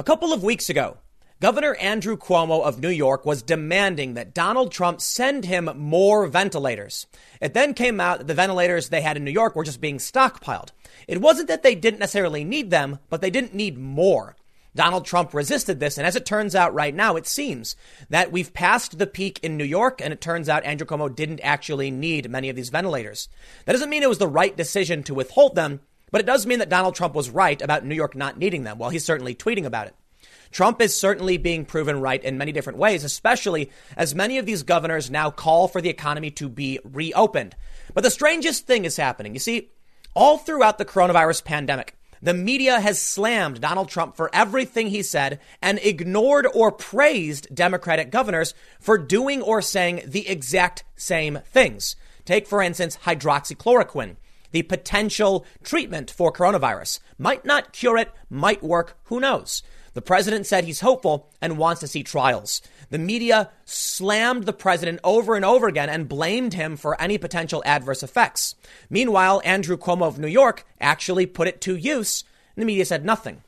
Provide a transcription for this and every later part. A couple of weeks ago, Governor Andrew Cuomo of New York was demanding that Donald Trump send him more ventilators. It then came out that the ventilators they had in New York were just being stockpiled. It wasn't that they didn't necessarily need them, but they didn't need more. Donald Trump resisted this. And as it turns out right now, it seems that we've passed the peak in New York. And it turns out Andrew Cuomo didn't actually need many of these ventilators. That doesn't mean it was the right decision to withhold them, but it does mean that Donald Trump was right about New York not needing them. Well, he's certainly tweeting about it. Trump is certainly being proven right in many different ways, especially as many of these governors now call for the economy to be reopened. But the strangest thing is happening. You see, all throughout the coronavirus pandemic, the media has slammed Donald Trump for everything he said and ignored or praised Democratic governors for doing or saying the exact same things. Take, for instance, hydroxychloroquine, the potential treatment for coronavirus. Might not cure it, might work, who knows? The president said he's hopeful and wants to see trials. The media slammed the president over and over again and blamed him for any potential adverse effects. Meanwhile, Andrew Cuomo of New York actually put it to use, and the media said nothing.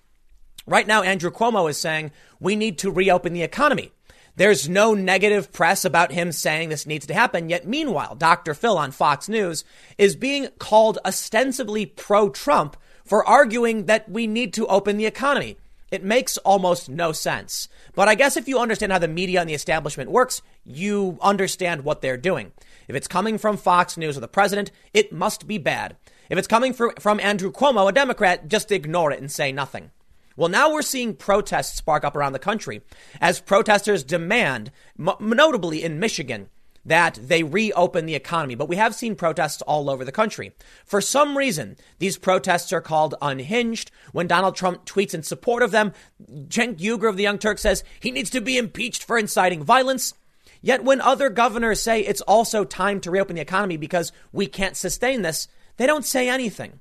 Right now, Andrew Cuomo is saying we need to reopen the economy. There's no negative press about him saying this needs to happen. Yet meanwhile, Dr. Phil on Fox News is being called ostensibly pro-Trump for arguing that we need to open the economy. It makes almost no sense. But I guess if you understand how the media and the establishment works, you understand what they're doing. If it's coming from Fox News or the president, it must be bad. If it's coming from Andrew Cuomo, a Democrat, just ignore it and say nothing. Well, now we're seeing protests spark up around the country as protesters demand, notably in Michigan, that they reopen the economy. But we have seen protests all over the country. For some reason, these protests are called unhinged. When Donald Trump tweets in support of them, Cenk Uygur of the Young Turks says he needs to be impeached for inciting violence. Yet when other governors say it's also time to reopen the economy because we can't sustain this, they don't say anything.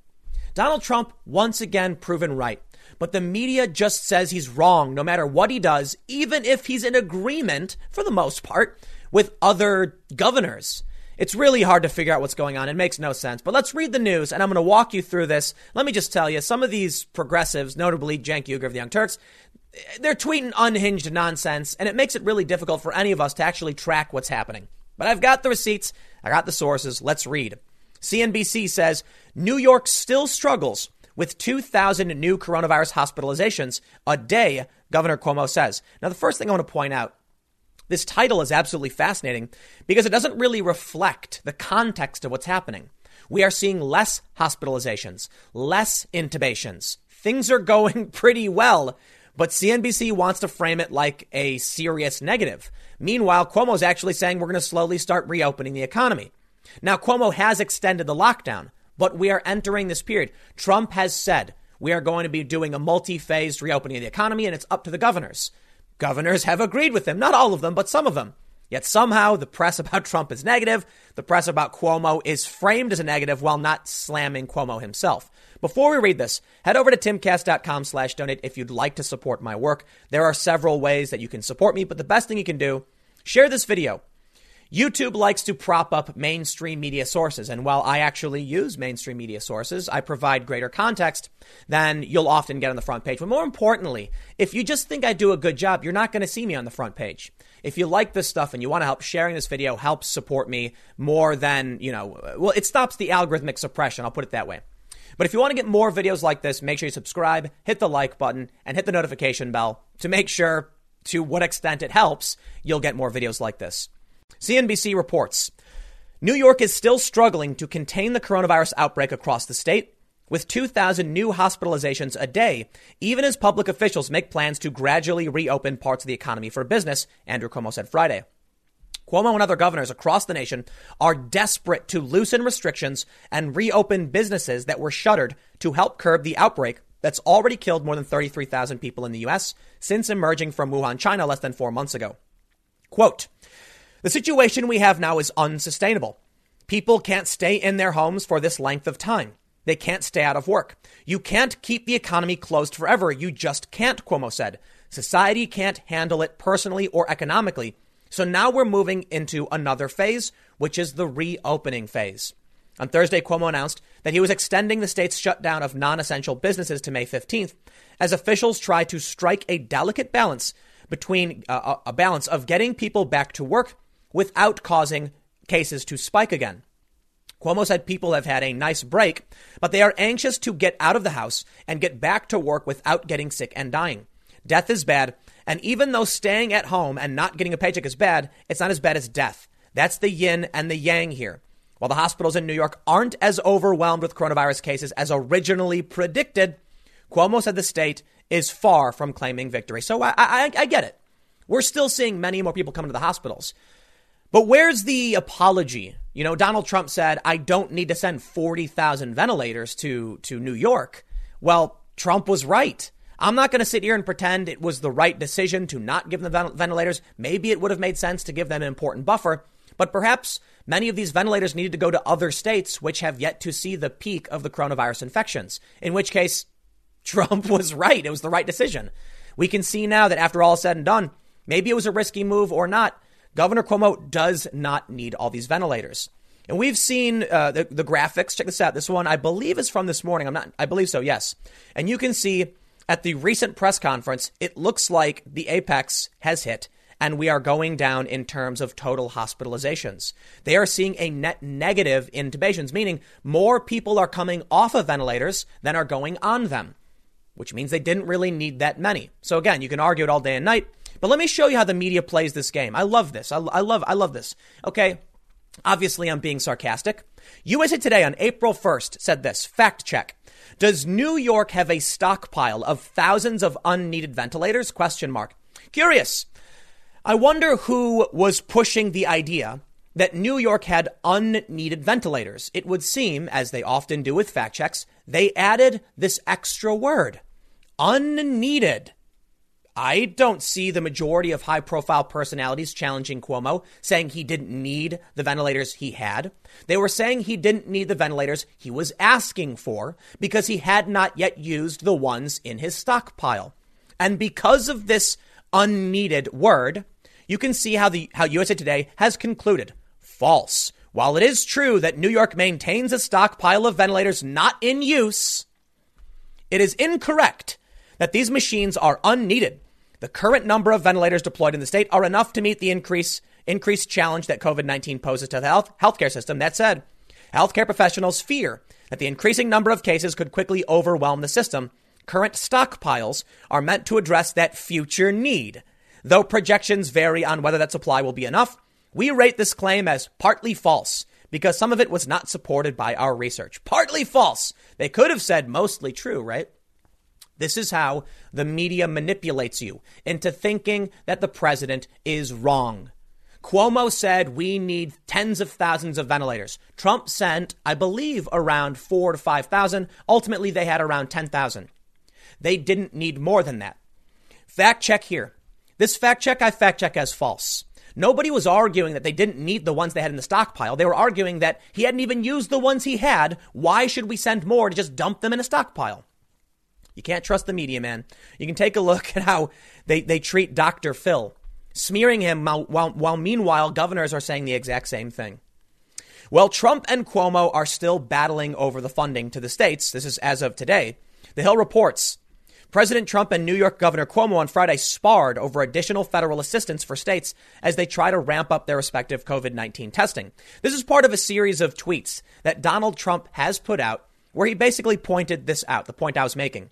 Donald Trump, once again, proven right. But the media just says he's wrong no matter what he does, even if he's in agreement, for the most part, with other governors. It's really hard to figure out what's going on. It makes no sense. But let's read the news, and I'm going to walk you through this. Let me just tell you, some of these progressives, notably Cenk Uygur of the Young Turks, they're tweeting unhinged nonsense, and it makes it really difficult for any of us to actually track what's happening. But I've got the receipts. I got the sources. Let's read. CNBC says New York still struggles with 2,000 new coronavirus hospitalizations a day, Governor Cuomo says. Now, the first thing I want to point out, this title is absolutely fascinating because it doesn't really reflect the context of what's happening. We are seeing less hospitalizations, less intubations. Things are going pretty well, but CNBC wants to frame it like a serious negative. Meanwhile, Cuomo's actually saying we're going to slowly start reopening the economy. Now, Cuomo has extended the lockdown, but we are entering this period. Trump has said we are going to be doing a multi-phased reopening of the economy, and it's up to the governors. Governors have agreed with him, not all of them, but some of them. Yet somehow the press about Trump is negative. The press about Cuomo is framed as a negative while not slamming Cuomo himself. Before we read this, head over to timcast.com/donate if you'd like to support my work. There are several ways that you can support me, but the best thing you can do, share this video. YouTube likes to prop up mainstream media sources. And while I actually use mainstream media sources, I provide greater context than you'll often get on the front page. But more importantly, if you just think I do a good job, you're not going to see me on the front page. If you like this stuff and you want to help, sharing this video helps support me more than, well, it stops the algorithmic suppression. I'll put it that way. But if you want to get more videos like this, make sure you subscribe, hit the like button, and hit the notification bell to make sure to what extent it helps, you'll get more videos like this. CNBC reports New York is still struggling to contain the coronavirus outbreak across the state with 2,000 new hospitalizations a day, even as public officials make plans to gradually reopen parts of the economy for business, Andrew Cuomo said Friday. Cuomo and other governors across the nation are desperate to loosen restrictions and reopen businesses that were shuttered to help curb the outbreak that's already killed more than 33,000 people in the U.S. since emerging from Wuhan, China, less than 4 months ago. Quote, the situation we have now is unsustainable. People can't stay in their homes for this length of time. They can't stay out of work. You can't keep the economy closed forever. You just can't, Cuomo said. Society can't handle it personally or economically. So now we're moving into another phase, which is the reopening phase. On Thursday, Cuomo announced that he was extending the state's shutdown of non-essential businesses to May 15th as officials try to strike a delicate balance between a balance of getting people back to work without causing cases to spike again. Cuomo said people have had a nice break, but they are anxious to get out of the house and get back to work without getting sick and dying. Death is bad. And even though staying at home and not getting a paycheck is bad, it's not as bad as death. That's the yin and the yang here. While the hospitals in New York aren't as overwhelmed with coronavirus cases as originally predicted, Cuomo said the state is far from claiming victory. So I get it. We're still seeing many more people come to the hospitals. But where's the apology? You know, Donald Trump said, I don't need to send 40,000 ventilators to New York. Well, Trump was right. I'm not going to sit here and pretend it was the right decision to not give them ventilators. Maybe it would have made sense to give them an important buffer. But perhaps many of these ventilators needed to go to other states which have yet to see the peak of the coronavirus infections, in which case Trump was right. It was the right decision. We can see now that after all is said and done, maybe it was a risky move or not. Governor Cuomo does not need all these ventilators. And we've seen the graphics. Check this out. This one, I believe, is from this morning. I believe so. Yes. And you can see at the recent press conference, it looks like the apex has hit and we are going down in terms of total hospitalizations. They are seeing a net negative intubations, meaning more people are coming off of ventilators than are going on them, which means they didn't really need that many. So, again, you can argue it all day and night. But let me show you how the media plays this game. I love this. I love this. OK, obviously, I'm being sarcastic. USA Today on April 1st said this, fact check. Does New York have a stockpile of thousands of unneeded ventilators? Question mark. Curious. I wonder who was pushing the idea that New York had unneeded ventilators. It would seem, as they often do with fact checks, they added this extra word, unneeded. I don't see the majority of high profile personalities challenging Cuomo, saying he didn't need the ventilators he had. They were saying he didn't need the ventilators he was asking for because he had not yet used the ones in his stockpile. And because of this unneeded word, you can see how USA Today has concluded false. While it is true that New York maintains a stockpile of ventilators not in use, it is incorrect that these machines are unneeded. The current number of ventilators deployed in the state are enough to meet the increased challenge that COVID-19 poses to the healthcare system. That said, healthcare professionals fear that the increasing number of cases could quickly overwhelm the system. Current stockpiles are meant to address that future need, though projections vary on whether that supply will be enough. We rate this claim as partly false because some of it was not supported by our research. Partly false. They could have said mostly true, right? This is how the media manipulates you into thinking that the president is wrong. Cuomo said we need tens of thousands of ventilators. Trump sent, I believe, around 4,000 to 5,000. Ultimately, they had around 10,000. They didn't need more than that. Fact check here. This fact check, I fact check as false. Nobody was arguing that they didn't need the ones they had in the stockpile. They were arguing that he hadn't even used the ones he had. Why should we send more to just dump them in a stockpile? You can't trust the media, man. You can take a look at how they treat Dr. Phil, smearing him while meanwhile governors are saying the exact same thing. Well, Trump and Cuomo are still battling over the funding to the states. This is as of today. The Hill reports President Trump and New York Governor Cuomo on Friday sparred over additional federal assistance for states as they try to ramp up their respective COVID-19 testing. This is part of a series of tweets that Donald Trump has put out where he basically pointed this out, the point I was making.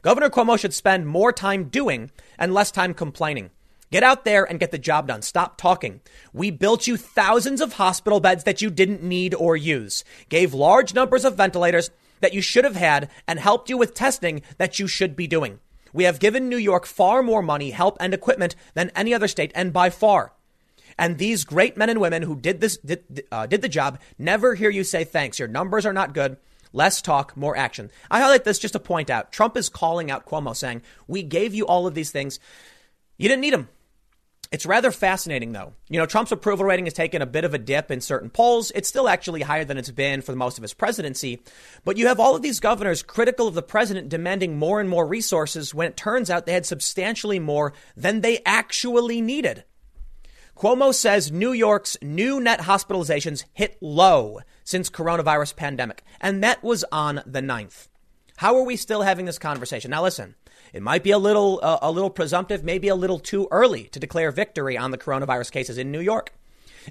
Governor Cuomo should spend more time doing and less time complaining. Get out there and get the job done. Stop talking. We built you thousands of hospital beds that you didn't need or use, gave large numbers of ventilators that you should have had, and helped you with testing that you should be doing. We have given New York far more money, help, and equipment than any other state, and by far. And these great men and women who did the job never hear you say thanks. Your numbers are not good. Less talk, more action. I highlight this just to point out Trump is calling out Cuomo, saying we gave you all of these things. You didn't need them. It's rather fascinating, though. You know, Trump's approval rating has taken a bit of a dip in certain polls. It's still actually higher than it's been for most of his presidency. But you have all of these governors critical of the president demanding more and more resources when it turns out they had substantially more than they actually needed. Cuomo says New York's new net hospitalizations hit low since coronavirus pandemic. And that was on the 9th. How are we still having this conversation? Now, listen, it might be a little presumptive, maybe a little too early to declare victory on the coronavirus cases in New York.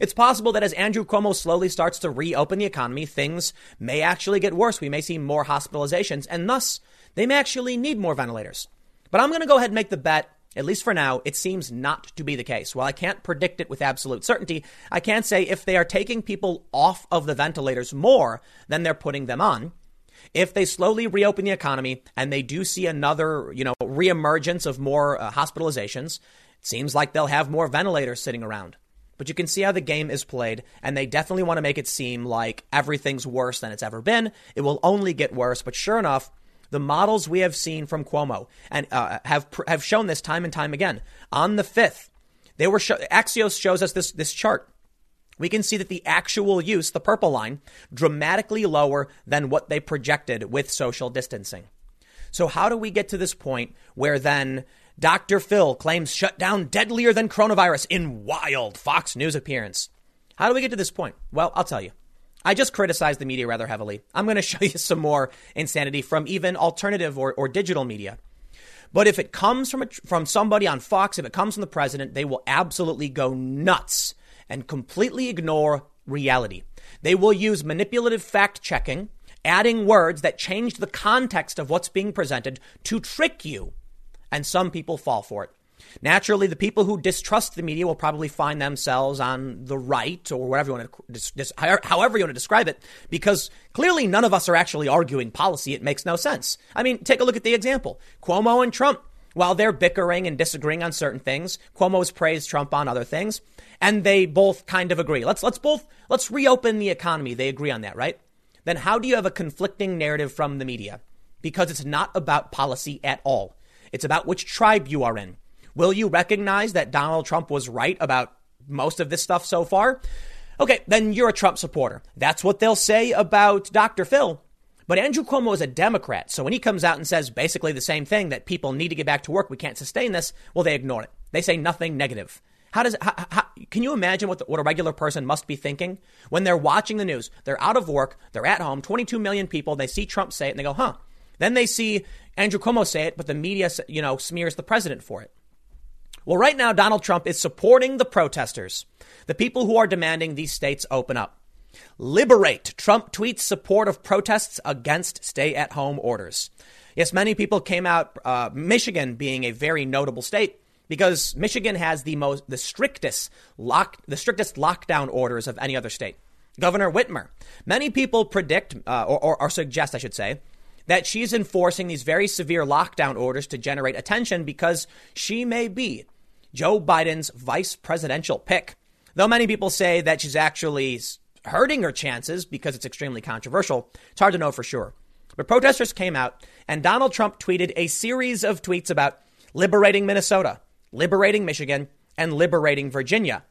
It's possible that as Andrew Cuomo slowly starts to reopen the economy, things may actually get worse. We may see more hospitalizations, and thus they may actually need more ventilators. But I'm going to go ahead and make the bet, at least for now, it seems not to be the case. While I can't predict it with absolute certainty, I can say if they are taking people off of the ventilators more than they're putting them on, if they slowly reopen the economy and they do see another, reemergence of more hospitalizations, it seems like they'll have more ventilators sitting around. But you can see how the game is played, and they definitely want to make it seem like everything's worse than it's ever been. It will only get worse. But sure enough, the models we have seen from Cuomo and have shown this time and time again. On the 5th, they were Axios shows us this chart. We can see that the actual use, the purple line, dramatically lower than what they projected with social distancing. So how do we get to this point where then Dr. Phil claims shutdown deadlier than coronavirus in wild Fox News appearance? How do we get to this point? Well, I'll tell you. I just criticized the media rather heavily. I'm going to show you some more insanity from even alternative or digital media. But if it comes from somebody on Fox, if it comes from the president, they will absolutely go nuts and completely ignore reality. They will use manipulative fact checking, adding words that change the context of what's being presented to trick you. And some people fall for it. Naturally, the people who distrust the media will probably find themselves on the right or whatever you want to, however you want to describe it, because clearly none of us are actually arguing policy. It makes no sense. I mean, take a look at the example. Cuomo and Trump, while they're bickering and disagreeing on certain things, Cuomo's praised Trump on other things, and they both kind of agree. Let's reopen the economy. They agree on that, right? Then how do you have a conflicting narrative from the media? Because it's not about policy at all. It's about which tribe you are in. Will you recognize that Donald Trump was right about most of this stuff so far? OK, then you're a Trump supporter. That's what they'll say about Dr. Phil. But Andrew Cuomo is a Democrat. So when he comes out and says basically the same thing, that people need to get back to work, we can't sustain this. Well, they ignore it. They say nothing negative. Can you imagine what a regular person must be thinking when they're watching the news? They're out of work. They're at home. 22 million people. They see Trump say it and they go, huh? Then they see Andrew Cuomo say it, but the media, smears the president for it. Well, right now, Donald Trump is supporting the protesters, the people who are demanding these states open up. Liberate. Trump tweets support of protests against stay at home orders. Yes, many people came out, Michigan being a very notable state, because Michigan has the strictest lockdown orders of any other state. Governor Whitmer. Many people predict or suggest, I should say, that she's enforcing these very severe lockdown orders to generate attention because she may be Joe Biden's vice presidential pick. Though many people say that she's actually hurting her chances because it's extremely controversial. It's hard to know for sure. But protesters came out and Donald Trump tweeted a series of tweets about liberating Minnesota, liberating Michigan, and liberating Virginia.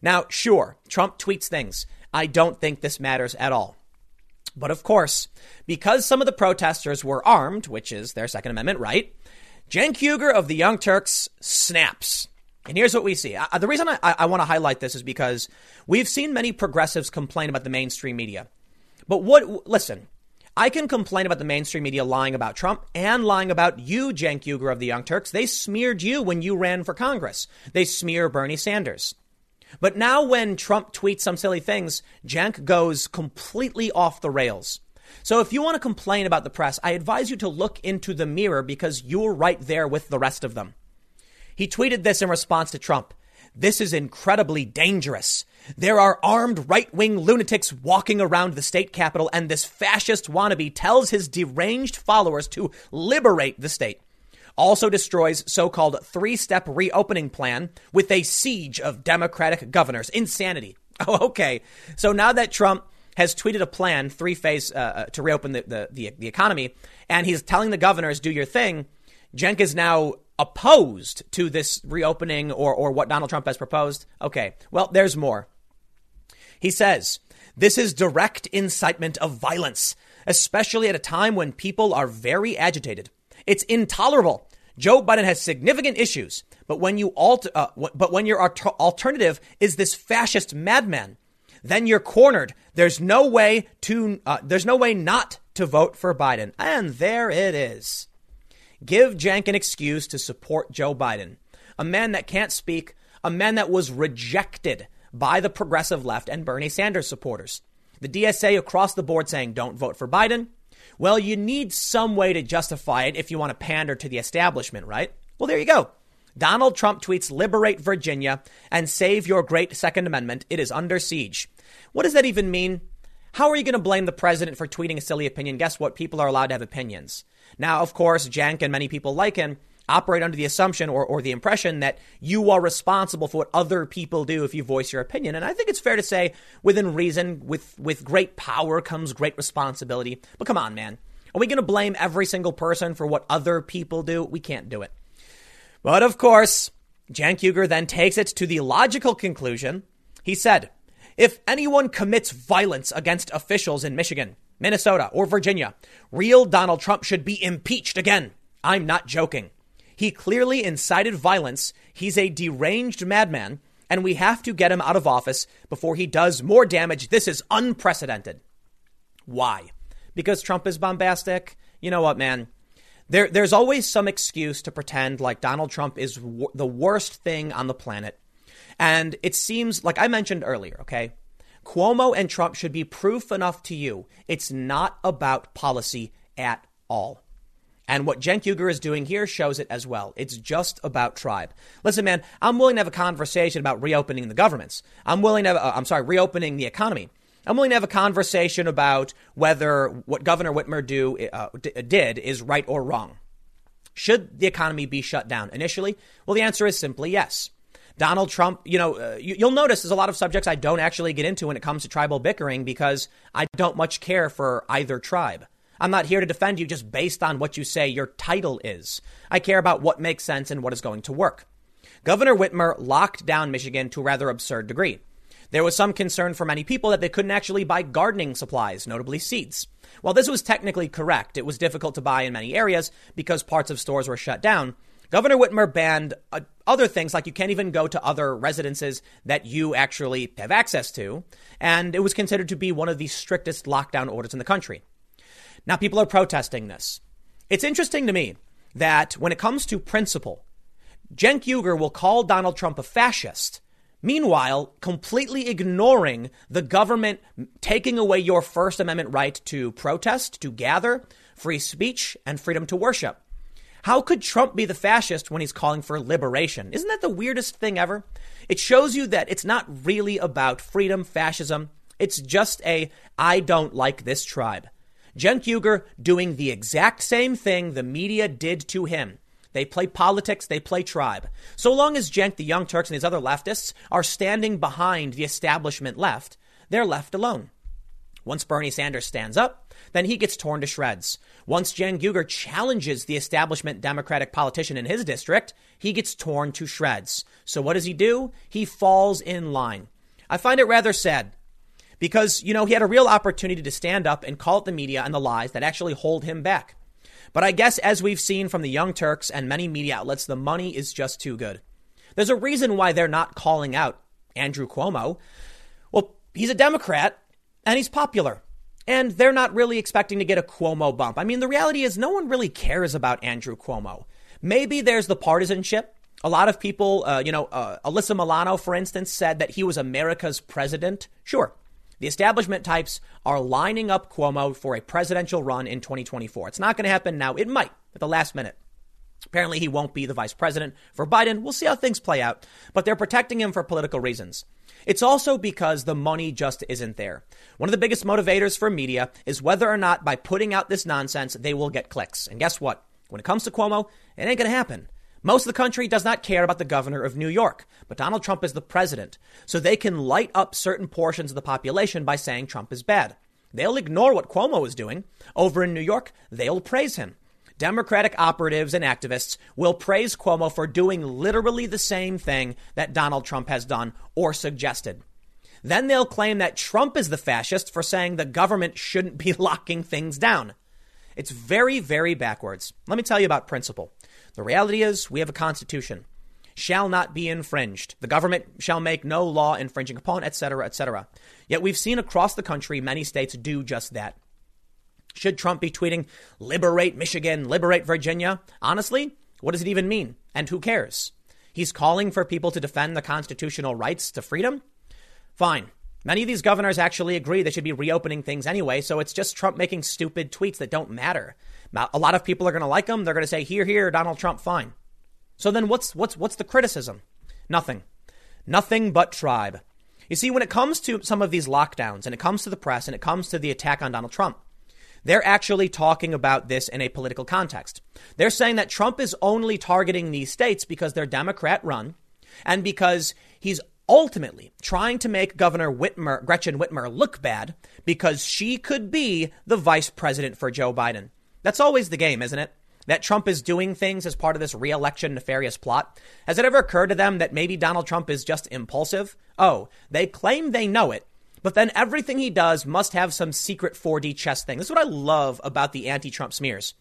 Now, sure, Trump tweets things. I don't think this matters at all. But of course, because some of the protesters were armed, which is their Second Amendment right, Cenk Uygur of the Young Turks snaps. And here's what we see. The reason I want to highlight this is because we've seen many progressives complain about the mainstream media. But listen, I can complain about the mainstream media lying about Trump and lying about you, Cenk Uygur of the Young Turks. They smeared you when you ran for Congress. They smear Bernie Sanders. But now when Trump tweets some silly things, Cenk goes completely off the rails. So if you want to complain about the press, I advise you to look into the mirror because you're right there with the rest of them. He tweeted this in response to Trump. This is incredibly dangerous. There are armed right-wing lunatics walking around the state capitol, and this fascist wannabe tells his deranged followers to liberate the state. Also destroys so-called three-step reopening plan with a siege of Democratic governors. Insanity. Oh, OK, so now that Trump has tweeted a plan, three-phase to reopen the economy, and he's telling the governors, do your thing. Cenk is now opposed to this reopening or what Donald Trump has proposed. OK, well, there's more. He says this is direct incitement of violence, especially at a time when people are very agitated. It's intolerable. Joe Biden has significant issues. But when your alternative is this fascist madman, then you're cornered. There's no way to not to vote for Biden. And there it is. Give Cenk an excuse to support Joe Biden, a man that can't speak, a man that was rejected by the progressive left and Bernie Sanders supporters. The DSA across the board saying don't vote for Biden. Well, you need some way to justify it if you want to pander to the establishment, right? Well, there you go. Donald Trump tweets, liberate Virginia and save your great Second Amendment. It is under siege. What does that even mean? How are you going to blame the president for tweeting a silly opinion? Guess what? People are allowed to have opinions. Now, of course, Cenk and many people like him operate under the assumption or the impression that you are responsible for what other people do if you voice your opinion. And I think it's fair to say, within reason, with great power comes great responsibility. But come on, man. Are we going to blame every single person for what other people do? We can't do it. But of course, Cenk Uygur then takes it to the logical conclusion. He said, if anyone commits violence against officials in Michigan, Minnesota, or Virginia, real Donald Trump should be impeached again. I'm not joking. He clearly incited violence. He's a deranged madman, and we have to get him out of office before he does more damage. This is unprecedented. Why? Because Trump is bombastic. You know what, man? There's always some excuse to pretend like Donald Trump is the worst thing on the planet. And it seems like I mentioned earlier, OK, Cuomo and Trump should be proof enough to you. It's not about policy at all. And what Cenk Uygur is doing here shows it as well. It's just about tribe. Listen, man, I'm willing to have a conversation about reopening the governments. I'm willing to have, reopening the economy. I'm willing to have a conversation about whether what Governor Whitmer did is right or wrong. Should the economy be shut down initially? Well, the answer is simply yes. Donald Trump, you'll notice there's a lot of subjects I don't actually get into when it comes to tribal bickering because I don't much care for either tribe. I'm not here to defend you just based on what you say your title is. I care about what makes sense and what is going to work. Governor Whitmer locked down Michigan to a rather absurd degree. There was some concern for many people that they couldn't actually buy gardening supplies, notably seeds. While this was technically correct, it was difficult to buy in many areas because parts of stores were shut down. Governor Whitmer banned other things, like you can't even go to other residences that you actually have access to. And it was considered to be one of the strictest lockdown orders in the country. Now, people are protesting this. It's interesting to me that when it comes to principle, Cenk Uygur will call Donald Trump a fascist. Meanwhile, completely ignoring the government taking away your First Amendment right to protest, to gather, free speech, and freedom to worship. How could Trump be the fascist when he's calling for liberation? Isn't that the weirdest thing ever? It shows you that it's not really about freedom, fascism. It's just I don't like this tribe. Cenk Uygur doing the exact same thing the media did to him. They play politics. They play tribe. So long as Cenk, the Young Turks and these other leftists are standing behind the establishment left, they're left alone. Once Bernie Sanders stands up, then he gets torn to shreds. Once Cenk Uygur challenges the establishment Democratic politician in his district, he gets torn to shreds. So what does he do? He falls in line. I find it rather sad. Because, he had a real opportunity to stand up and call out the media and the lies that actually hold him back. But I guess, as we've seen from the Young Turks and many media outlets, the money is just too good. There's a reason why they're not calling out Andrew Cuomo. Well, he's a Democrat and he's popular, and they're not really expecting to get a Cuomo bump. I mean, the reality is no one really cares about Andrew Cuomo. Maybe there's the partisanship. A lot of people, Alyssa Milano, for instance, said that he was America's president. Sure. The establishment types are lining up Cuomo for a presidential run in 2024. It's not going to happen now. It might at the last minute. Apparently, he won't be the vice president for Biden. We'll see how things play out. But they're protecting him for political reasons. It's also because the money just isn't there. One of the biggest motivators for media is whether or not by putting out this nonsense, they will get clicks. And guess what? When it comes to Cuomo, it ain't going to happen. Most of the country does not care about the governor of New York, but Donald Trump is the president, so they can light up certain portions of the population by saying Trump is bad. They'll ignore what Cuomo is doing. Over in New York, they'll praise him. Democratic operatives and activists will praise Cuomo for doing literally the same thing that Donald Trump has done or suggested. Then they'll claim that Trump is the fascist for saying the government shouldn't be locking things down. It's very, very backwards. Let me tell you about principle. The reality is we have a constitution. shall not be infringed. The government shall make no law infringing upon, etc., etc. Yet we've seen across the country many states do just that. Should Trump be tweeting, liberate Michigan, liberate Virginia? Honestly, what does it even mean? And who cares? He's calling for people to defend the constitutional rights to freedom. Fine. Many of these governors actually agree they should be reopening things anyway. So it's just Trump making stupid tweets that don't matter. A lot of people are going to like him. They're going to say, here, here, Donald Trump, fine. So then what's the criticism? Nothing. Nothing but tribe. You see, when it comes to some of these lockdowns and it comes to the press and it comes to the attack on Donald Trump, they're actually talking about this in a political context. They're saying that Trump is only targeting these states because they're Democrat run and because he's ultimately trying to make Governor Whitmer, Gretchen Whitmer, look bad because she could be the vice president for Joe Biden. That's always the game, isn't it? That Trump is doing things as part of this re-election nefarious plot. Has it ever occurred to them that maybe Donald Trump is just impulsive? Oh, they claim they know it, but then everything he does must have some secret 4D chess thing. This is what I love about the anti-Trump smears.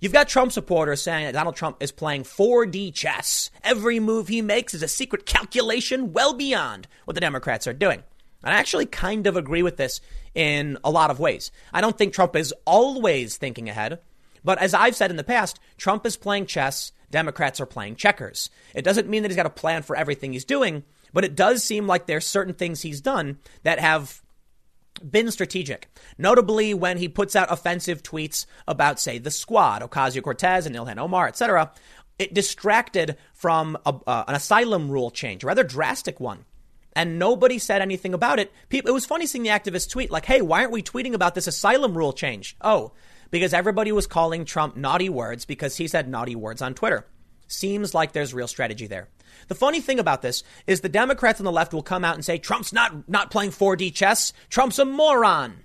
You've got Trump supporters saying that Donald Trump is playing 4D chess. Every move he makes is a secret calculation well beyond what the Democrats are doing. And I actually kind of agree with this in a lot of ways. I don't think Trump is always thinking ahead. But as I've said in the past, Trump is playing chess. Democrats are playing checkers. It doesn't mean that he's got a plan for everything he's doing. But it does seem like there's certain things he's done that have been strategic, notably when he puts out offensive tweets about, say, the squad, Ocasio-Cortez and Ilhan Omar, etc. It distracted from an asylum rule change, a rather drastic one. And nobody said anything about it. It was funny seeing the activists tweet like, hey, why aren't we tweeting about this asylum rule change? Oh, because everybody was calling Trump naughty words because he said naughty words on Twitter. Seems like there's real strategy there. The funny thing about this is the Democrats on the left will come out and say, Trump's not playing 4D chess. Trump's a moron.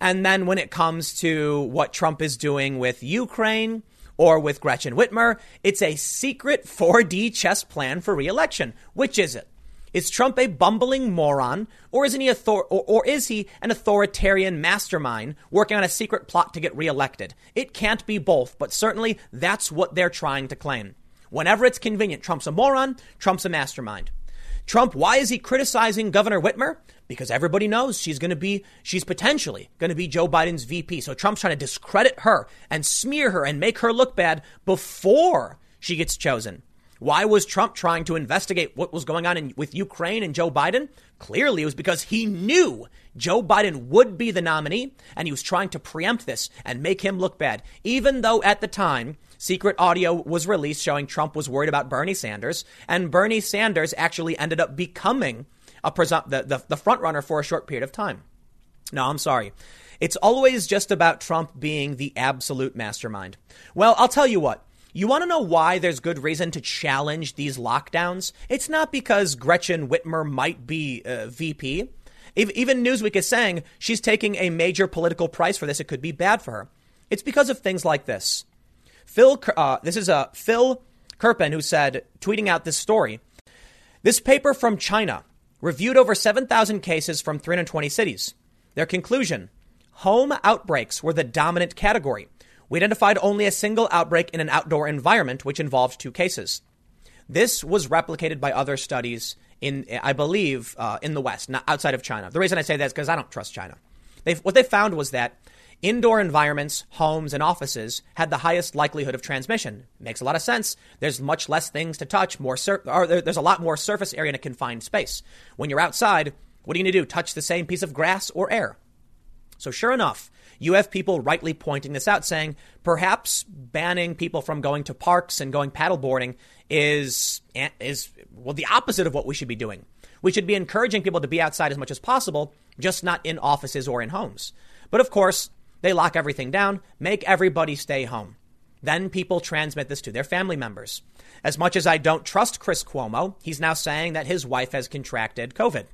And then when it comes to what Trump is doing with Ukraine or with Gretchen Whitmer, it's a secret 4D chess plan for re-election. Which is it? Is Trump a bumbling moron, or is he an authoritarian mastermind working on a secret plot to get reelected? It can't be both, but certainly that's what they're trying to claim. Whenever it's convenient, Trump's a moron, Trump's a mastermind. Trump, why is he criticizing Governor Whitmer? Because everybody knows she's potentially going to be Joe Biden's VP. So Trump's trying to discredit her and smear her and make her look bad before she gets chosen. Why was Trump trying to investigate what was going on with Ukraine and Joe Biden? Clearly, it was because he knew Joe Biden would be the nominee, and he was trying to preempt this and make him look bad, even though at the time, secret audio was released showing Trump was worried about Bernie Sanders, and Bernie Sanders actually ended up becoming the front runner for a short period of time. No, I'm sorry. It's always just about Trump being the absolute mastermind. Well, I'll tell you what. You want to know why there's good reason to challenge these lockdowns? It's not because Gretchen Whitmer might be VP. Even Newsweek is saying she's taking a major political price for this. It could be bad for her. It's because of things like this. Phil Kirpin, who said, tweeting out this story, this paper from China reviewed over 7,000 cases from 320 cities. Their conclusion, home outbreaks were the dominant category. We identified only a single outbreak in an outdoor environment, which involved 2 cases. This was replicated by other studies in, I believe, in the West, not outside of China. The reason I say that is because I don't trust China. What they found was that indoor environments, homes and offices had the highest likelihood of transmission. Makes a lot of sense. There's much less things to touch, there's a lot more surface area in a confined space. When you're outside, what are you going to do? Touch the same piece of grass or air? So sure enough, you have people rightly pointing this out, saying perhaps banning people from going to parks and going paddleboarding is the opposite of what we should be doing. We should be encouraging people to be outside as much as possible, just not in offices or in homes. But of course, they lock everything down, make everybody stay home. Then people transmit this to their family members. As much as I don't trust Chris Cuomo, he's now saying that his wife has contracted COVID.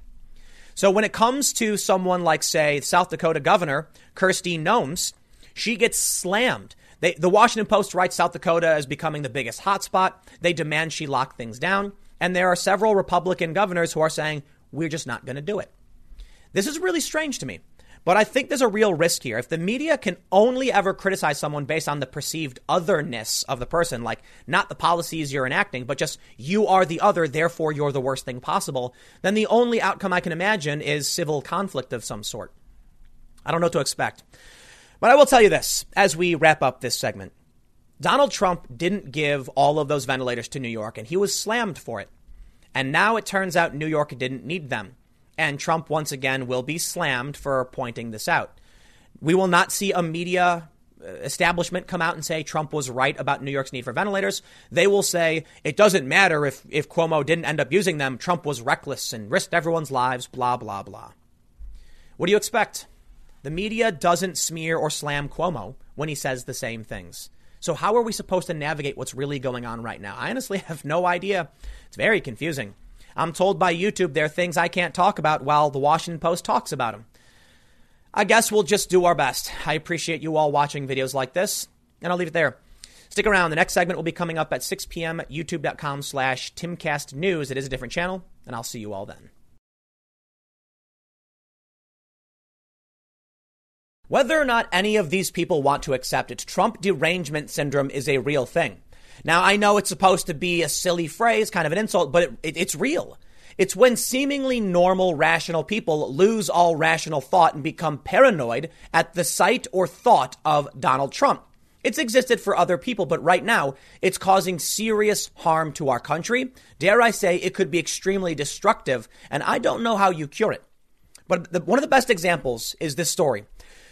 So when it comes to someone like, say, South Dakota Governor Kristi Noem, she gets slammed. The Washington Post writes South Dakota as becoming the biggest hotspot. They demand she lock things down. And there are several Republican governors who are saying, we're just not going to do it. This is really strange to me. But I think there's a real risk here. If the media can only ever criticize someone based on the perceived otherness of the person, like not the policies you're enacting, but just you are the other, therefore you're the worst thing possible, then the only outcome I can imagine is civil conflict of some sort. I don't know what to expect. But I will tell you this as we wrap up this segment. Donald Trump didn't give all of those ventilators to New York, and he was slammed for it. And now it turns out New York didn't need them. And Trump, once again, will be slammed for pointing this out. We will not see a media establishment come out and say Trump was right about New York's need for ventilators. They will say it doesn't matter if Cuomo didn't end up using them. Trump was reckless and risked everyone's lives, blah, blah, blah. What do you expect? The media doesn't smear or slam Cuomo when he says the same things. So how are we supposed to navigate what's really going on right now? I honestly have no idea. It's very confusing. I'm told by YouTube there are things I can't talk about while the Washington Post talks about them. I guess we'll just do our best. I appreciate you all watching videos like this, and I'll leave it there. Stick around. The next segment will be coming up at 6 p.m. at youtube.com/TimCastNews. It is a different channel, and I'll see you all then. Whether or not any of these people want to accept it, Trump derangement syndrome is a real thing. Now, I know it's supposed to be a silly phrase, kind of an insult, but it's real. It's when seemingly normal, rational people lose all rational thought and become paranoid at the sight or thought of Donald Trump. It's existed for other people, but right now it's causing serious harm to our country. Dare I say it could be extremely destructive, and I don't know how you cure it. But one of the best examples is this story.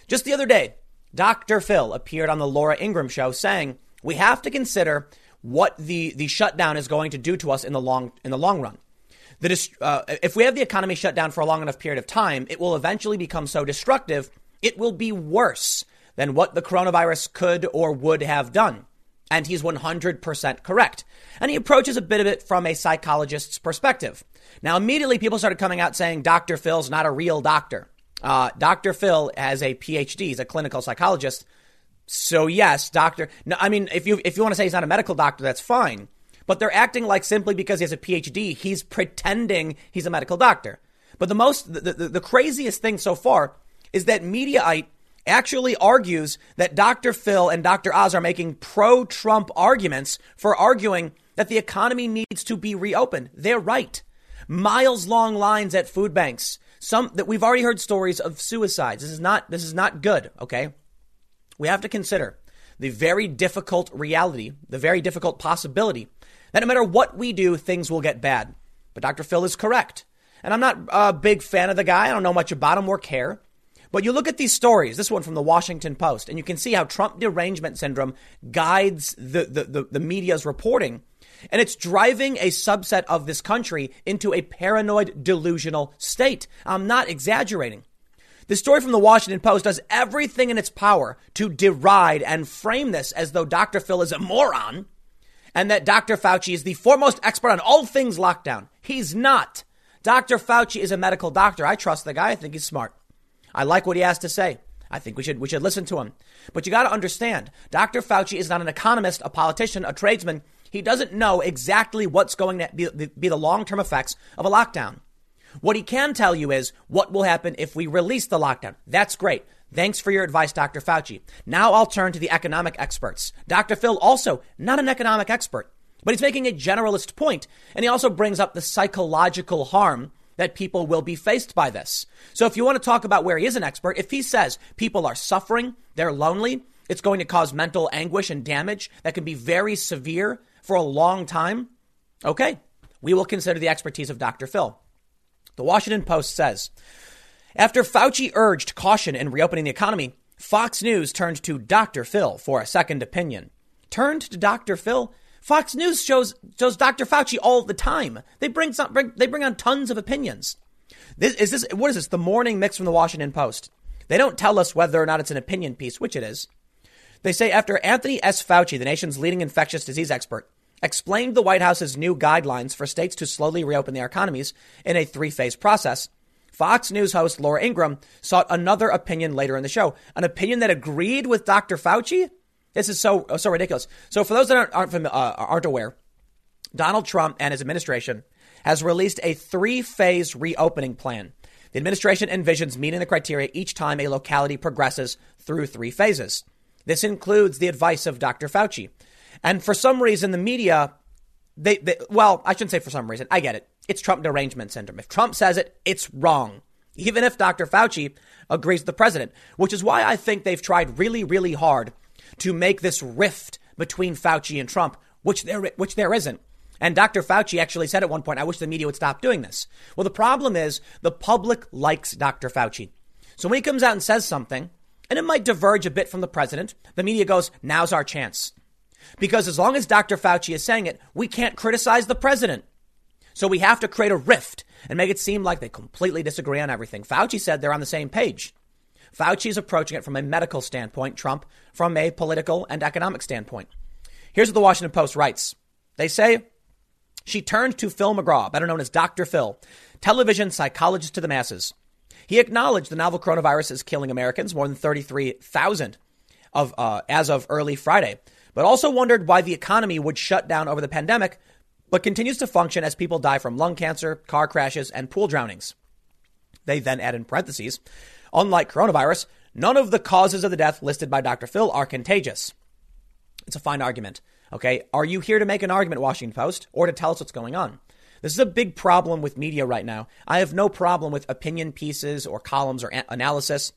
Just the other day, Dr. Phil appeared on the Laura Ingraham show saying, we have to consider what the shutdown is going to do to us in the long run. If we have the economy shut down for a long enough period of time, it will eventually become so destructive, it will be worse than what the coronavirus could or would have done. And he's 100% correct. And he approaches a bit of it from a psychologist's perspective. Now, immediately people started coming out saying Dr. Phil's not a real doctor. Dr. Phil has a PhD. He's a clinical psychologist. So, yes, doctor. No, I mean, if you want to say he's not a medical doctor, that's fine. But they're acting like simply because he has a PhD, he's pretending he's a medical doctor. But the craziest thing so far is that Mediaite actually argues that Dr. Phil and Dr. Oz are making pro-Trump arguments for arguing that the economy needs to be reopened. They're right. Miles long lines at food banks. Some that we've already heard stories of suicides. This is not good. OK, we have to consider the very difficult reality, the very difficult possibility that no matter what we do, things will get bad. But Dr. Phil is correct. And I'm not a big fan of the guy. I don't know much about him or care. But you look at these stories, this one from the Washington Post, and you can see how Trump derangement syndrome guides the media's reporting. And it's driving a subset of this country into a paranoid, delusional state. I'm not exaggerating. The story from the Washington Post does everything in its power to deride and frame this as though Dr. Phil is a moron and that Dr. Fauci is the foremost expert on all things lockdown. He's not. Dr. Fauci is a medical doctor. I trust the guy. I think he's smart. I like what he has to say. I think we should listen to him. But you got to understand, Dr. Fauci is not an economist, a politician, a tradesman. He doesn't know exactly what's going to be the long-term effects of a lockdown. What he can tell you is what will happen if we release the lockdown. That's great. Thanks for your advice, Dr. Fauci. Now I'll turn to the economic experts. Dr. Phil, also not an economic expert, but he's making a generalist point. And he also brings up the psychological harm that people will be faced by this. So if you want to talk about where he is an expert, if he says people are suffering, they're lonely, it's going to cause mental anguish and damage that can be very severe for a long time. OK, we will consider the expertise of Dr. Phil. The Washington Post says, after Fauci urged caution in reopening the economy, Fox News turned to Dr. Phil for a second opinion. Turned to Dr. Phil? Fox News shows Dr. Fauci all the time. They bring on tons of opinions. What is this? The morning mix from the Washington Post. They don't tell us whether or not it's an opinion piece, which it is. They say after Anthony S. Fauci, the nation's leading infectious disease expert, explained the White House's new guidelines for states to slowly reopen their economies in a three-phase process, Fox News host Laura Ingraham sought another opinion later in the show, an opinion that agreed with Dr. Fauci. This is so ridiculous. So for those that aren't aware, Donald Trump and his administration has released a three-phase reopening plan. The administration envisions meeting the criteria each time a locality progresses through three phases. This includes the advice of Dr. Fauci. And for some reason, the media, well, I shouldn't say for some reason. I get it. It's Trump derangement syndrome. If Trump says it, it's wrong. Even if Dr. Fauci agrees with the president, which is why I think they've tried really, really hard to make this rift between Fauci and Trump, which there isn't. And Dr. Fauci actually said at one point, I wish the media would stop doing this. Well, the problem is the public likes Dr. Fauci. So when he comes out and says something, and it might diverge a bit from the president, the media goes, now's our chance. Because as long as Dr. Fauci is saying it, we can't criticize the president. So we have to create a rift and make it seem like they completely disagree on everything. Fauci said they're on the same page. Fauci is approaching it from a medical standpoint, Trump from a political and economic standpoint. Here's what the Washington Post writes. They say, she turned to Phil McGraw, better known as Dr. Phil, television psychologist to the masses. He acknowledged the novel coronavirus is killing Americans, more than 33,000 as of early Friday, but also wondered why the economy would shut down over the pandemic, but continues to function as people die from lung cancer, car crashes, and pool drownings. They then add in parentheses, unlike coronavirus, none of the causes of the death listed by Dr. Phil are contagious. It's a fine argument. OK, are you here to make an argument, Washington Post, or to tell us what's going on? This is a big problem with media right now. I have no problem with opinion pieces or columns or analysis.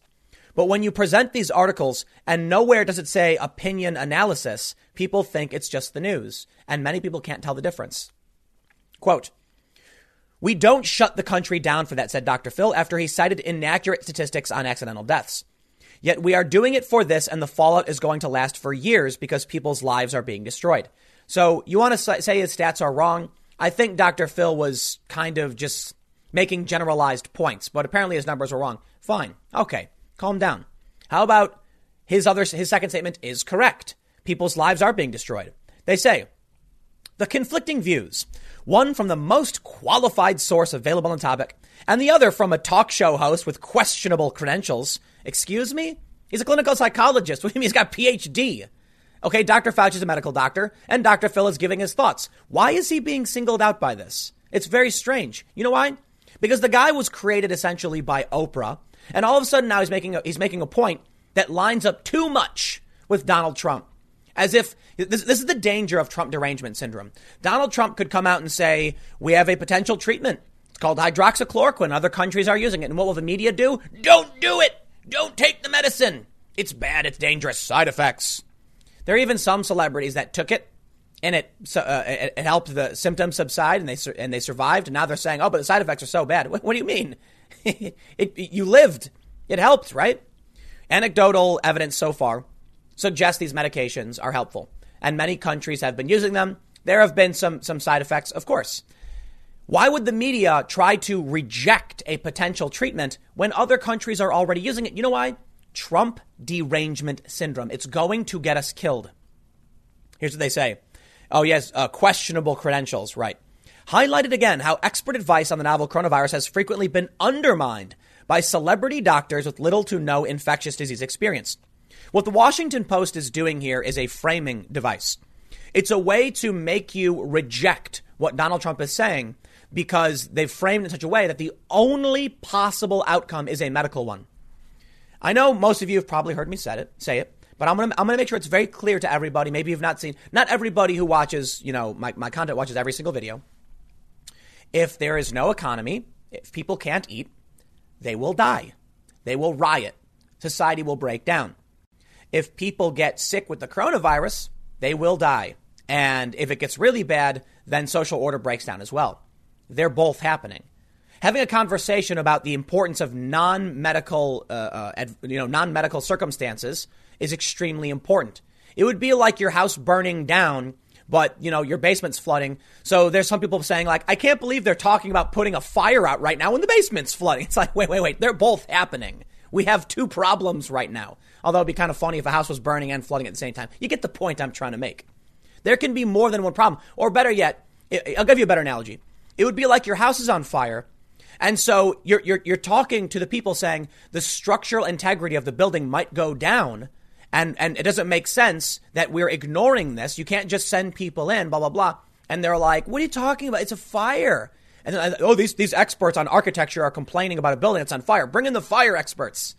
But when you present these articles and nowhere does it say opinion analysis, people think it's just the news. And many people can't tell the difference. Quote, we don't shut the country down for that, said Dr. Phil, after he cited inaccurate statistics on accidental deaths. Yet we are doing it for this, and the fallout is going to last for years because people's lives are being destroyed. So you want to say his stats are wrong? I think Dr. Phil was kind of just making generalized points, but apparently his numbers were wrong. Fine. OK, calm down. How about his second statement is correct? People's lives are being destroyed. They say the conflicting views, one from the most qualified source available on the topic and the other from a talk show host with questionable credentials. Excuse me? He's a clinical psychologist. What do you mean he's got PhD? OK, Dr. Fauci is a medical doctor and Dr. Phil is giving his thoughts. Why is he being singled out by this? It's very strange. You know why? Because the guy was created essentially by Oprah. And all of a sudden now he's making a point that lines up too much with Donald Trump. As if this is the danger of Trump derangement syndrome. Donald Trump could come out and say, we have a potential treatment. It's called hydroxychloroquine. Other countries are using it. And what will the media do? Don't do it. Don't take the medicine. It's bad. It's dangerous. Side effects. There are even some celebrities that took it and it helped the symptoms subside and they survived. And now they're saying, oh, but the side effects are so bad. What do you mean? You lived. It helped, right? Anecdotal evidence so far suggests these medications are helpful, and many countries have been using them. There have been some side effects, of course. Why would the media try to reject a potential treatment when other countries are already using it? You know why? Trump derangement syndrome. It's going to get us killed. Here's what they say. Oh, yes. Questionable credentials. Right. Highlighted again how expert advice on the novel coronavirus has frequently been undermined by celebrity doctors with little to no infectious disease experience. What the Washington Post is doing here is a framing device. It's a way to make you reject what Donald Trump is saying, because they've framed it in such a way that the only possible outcome is a medical one. I know most of you have probably heard me say it, but I'm going to make sure it's very clear to everybody. Maybe you've not everybody who watches, my content watches every single video. If there is no economy, if people can't eat, they will die. They will riot. Society will break down. If people get sick with the coronavirus, they will die. And if it gets really bad, then social order breaks down as well. They're both happening. Having a conversation about the importance of non-medical circumstances is extremely important. It would be like your house burning down, but, your basement's flooding. So there's some people saying, like, I can't believe they're talking about putting a fire out right now when the basement's flooding. It's like, wait. They're both happening. We have two problems right now. Although it'd be kind of funny if a house was burning and flooding at the same time. You get the point I'm trying to make. There can be more than one problem. Or better yet, I'll give you a better analogy. It would be like your house is on fire. And so you're talking to the people saying the structural integrity of the building might go down. And it doesn't make sense that we're ignoring this. You can't just send people in, blah, blah, blah. And they're like, what are you talking about? It's a fire. And then, these experts on architecture are complaining about a building that's on fire. Bring in the fire experts.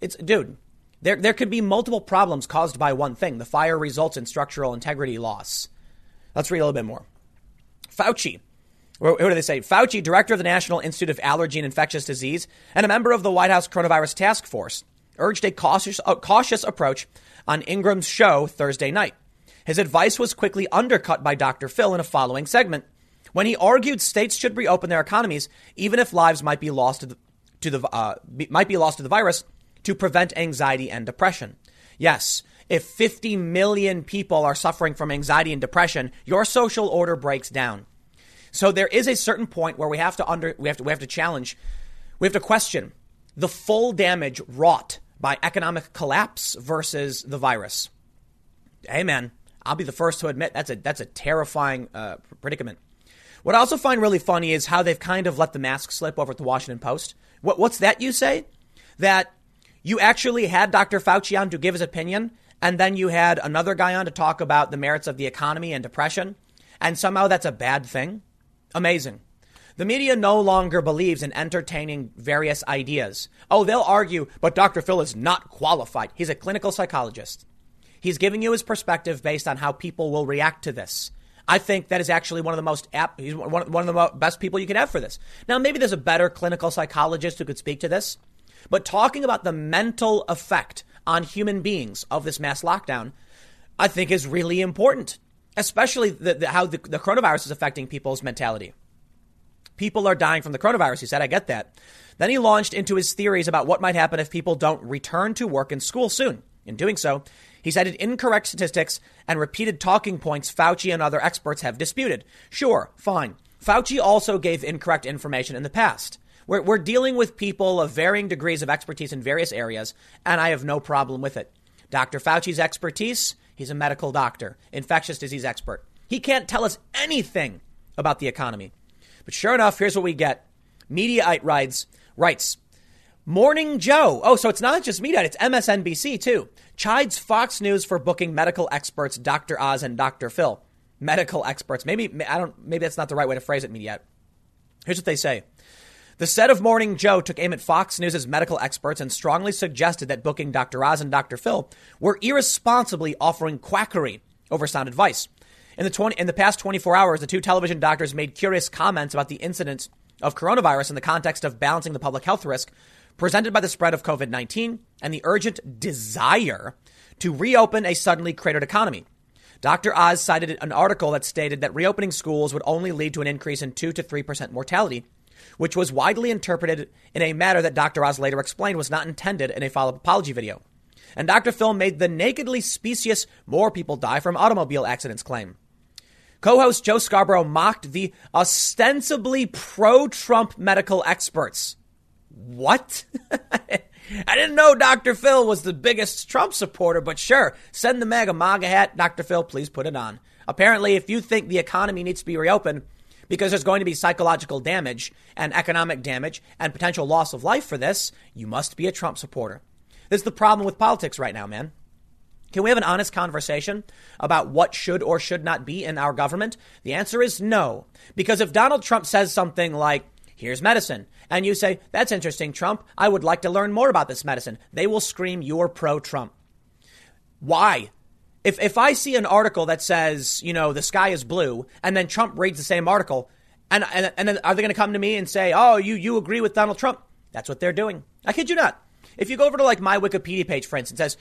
There could be multiple problems caused by one thing. The fire results in structural integrity loss. Let's read a little bit more. Fauci. What do they say? Fauci, director of the National Institute of Allergy and Infectious Disease and a member of the White House Coronavirus Task Force, urged a cautious approach on Ingram's show Thursday night. His advice was quickly undercut by Dr. Phil in a following segment when he argued states should reopen their economies, even if lives might be lost to the virus, to prevent anxiety and depression. Yes, if 50 million people are suffering from anxiety and depression, your social order breaks down. So there is a certain point where we have to question the full damage wrought by economic collapse versus the virus. Amen. I'll be the first to admit that's a terrifying predicament. What I also find really funny is how they've kind of let the mask slip over at the Washington Post. What's that you say? That you actually had Dr. Fauci on to give his opinion, and then you had another guy on to talk about the merits of the economy and depression, and somehow that's a bad thing? Amazing. The media no longer believes in entertaining various ideas. Oh, they'll argue, but Dr. Phil is not qualified. He's a clinical psychologist. He's giving you his perspective based on how people will react to this. I think that is actually one of the best people you could have for this. Now, maybe there's a better clinical psychologist who could speak to this, but talking about the mental effect on human beings of this mass lockdown, I think is really important, especially how the coronavirus is affecting people's mentality. People are dying from the coronavirus, he said. I get that. Then he launched into his theories about what might happen if people don't return to work and school soon. In doing so, he cited incorrect statistics and repeated talking points Fauci and other experts have disputed. Sure, fine. Fauci also gave incorrect information in the past. We're dealing with people of varying degrees of expertise in various areas, and I have no problem with it. Dr. Fauci's expertise, he's a medical doctor, infectious disease expert. He can't tell us anything about the economy. But sure enough, here's what we get. Mediaite writes, Morning Joe. Oh, so it's not just Mediaite, it's MSNBC too. Chides Fox News for booking medical experts, Dr. Oz and Dr. Phil. Medical experts. Maybe that's not the right way to phrase it, Mediaite. Here's what they say. The set of Morning Joe took aim at Fox News' medical experts and strongly suggested that booking Dr. Oz and Dr. Phil were irresponsibly offering quackery over sound advice. In the past 24 hours, the two television doctors made curious comments about the incidence of coronavirus in the context of balancing the public health risk presented by the spread of COVID-19 and the urgent desire to reopen a suddenly cratered economy. Dr. Oz cited an article that stated that reopening schools would only lead to an increase in 2 to 3% mortality, which was widely interpreted in a manner that Dr. Oz later explained was not intended in a follow-up apology video. And Dr. Phil made the nakedly specious more people die from automobile accidents claim. Co-host Joe Scarborough mocked the ostensibly pro-Trump medical experts. What? I didn't know Dr. Phil was the biggest Trump supporter, but sure, send the MAGA hat. Dr. Phil, please put it on. Apparently, if you think the economy needs to be reopened, because there's going to be psychological damage and economic damage and potential loss of life for this, you must be a Trump supporter. This is the problem with politics right now, man. Can we have an honest conversation about what should or should not be in our government? The answer is no, because if Donald Trump says something like, here's medicine, and you say, that's interesting, Trump, I would like to learn more about this medicine, they will scream you're pro-Trump. Why? If I see an article that says, you know, the sky is blue, and then Trump reads the same article, and then are they going to come to me and say, oh, you agree with Donald Trump? That's what they're doing. I kid you not. If you go over to like my Wikipedia page, for instance, says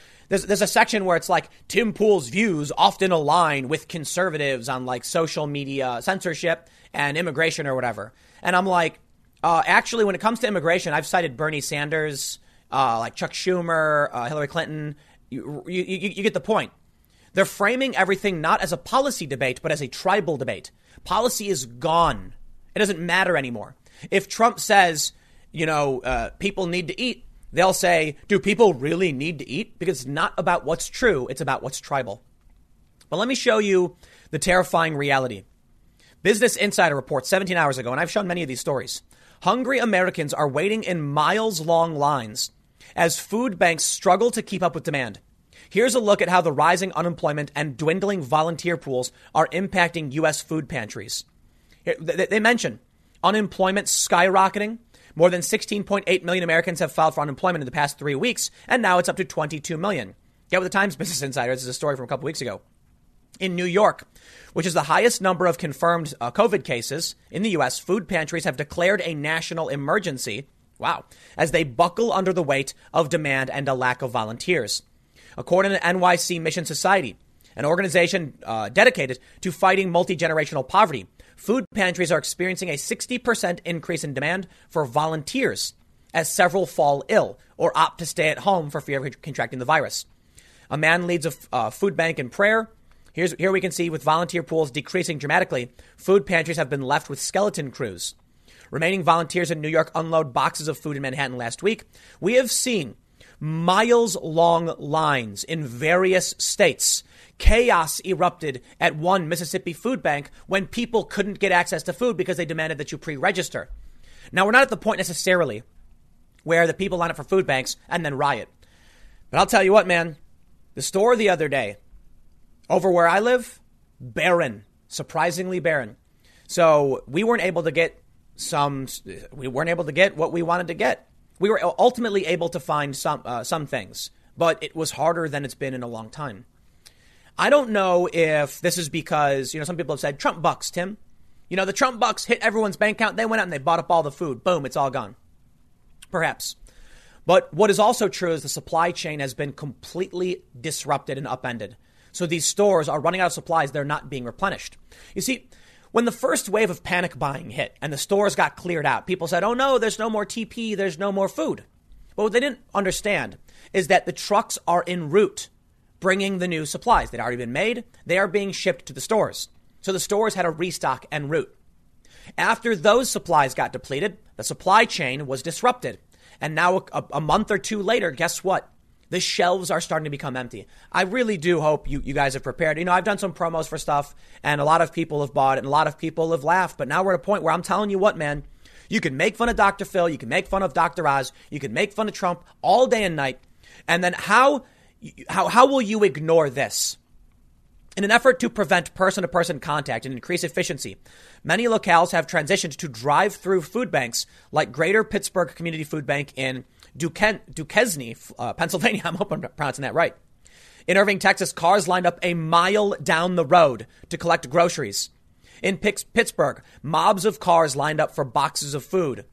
there's a section where it's like Tim Pool's views often align with conservatives on like social media censorship and immigration or whatever. And I'm like, actually, when it comes to immigration, I've cited Bernie Sanders, like Chuck Schumer, Hillary Clinton. You get the point. They're framing everything not as a policy debate, but as a tribal debate. Policy is gone. It doesn't matter anymore. If Trump says, you know, people need to eat, they'll say, do people really need to eat? Because it's not about what's true. It's about what's tribal. But let me show you the terrifying reality. Business Insider reports 17 hours ago, and I've shown many of these stories. Hungry Americans are waiting in miles-long lines as food banks struggle to keep up with demand. Here's a look at how the rising unemployment and dwindling volunteer pools are impacting U.S. food pantries. They mention Unemployment skyrocketing. More than 16.8 million Americans have filed for unemployment in the past 3 weeks, and now it's up to 22 million. Get with the Times, Business Insider. This is a story from a couple weeks ago. In New York, which is the highest number of confirmed COVID cases in the U.S., food pantries have declared a national emergency. Wow. As they buckle under the weight of demand and a lack of volunteers. According to NYC Mission Society, an organization dedicated to fighting multi-generational poverty, food pantries are experiencing a 60% increase in demand for volunteers as several fall ill or opt to stay at home for fear of contracting the virus. A man leads a food bank in prayer. Here we can see with volunteer pools decreasing dramatically, food pantries have been left with skeleton crews. Remaining volunteers in New York unload boxes of food in Manhattan last week. We have seen miles-long lines in various states. Chaos erupted at one Mississippi food bank when people couldn't get access to food because they demanded that you pre-register. Now, we're not at the point necessarily where the people line up for food banks and then riot. But I'll tell you what, man, the store the other day, over where I live, barren, surprisingly barren. So we weren't able to get what we wanted to get. We were ultimately able to find some things, but it was harder than it's been in a long time. I don't know if this is because, some people have said Trump bucks, Tim. The Trump bucks hit everyone's bank account. They went out and they bought up all the food. Boom, it's all gone. Perhaps. But what is also true is the supply chain has been completely disrupted and upended. So these stores are running out of supplies. They're not being replenished. You see, when the first wave of panic buying hit and the stores got cleared out, people said, oh, no, there's no more TP. There's no more food. But what they didn't understand is that the trucks are en route bringing the new supplies that had already been made. They are being shipped to the stores. So the stores had a restock en route. After those supplies got depleted, the supply chain was disrupted. And now a month or two later, guess what? The shelves are starting to become empty. I really do hope you guys have prepared. I've done some promos for stuff and a lot of people have bought it and a lot of people have laughed. But now we're at a point where I'm telling you what, man, you can make fun of Dr. Phil. You can make fun of Dr. Oz. You can make fun of Trump all day and night. And then how will you ignore this? In an effort to prevent person-to-person contact and increase efficiency, many locales have transitioned to drive-through food banks like Greater Pittsburgh Community Food Bank in Duquesne, Pennsylvania. I'm hoping I'm pronouncing that right. In Irving, Texas, cars lined up a mile down the road to collect groceries. In Pittsburgh, mobs of cars lined up for boxes of food.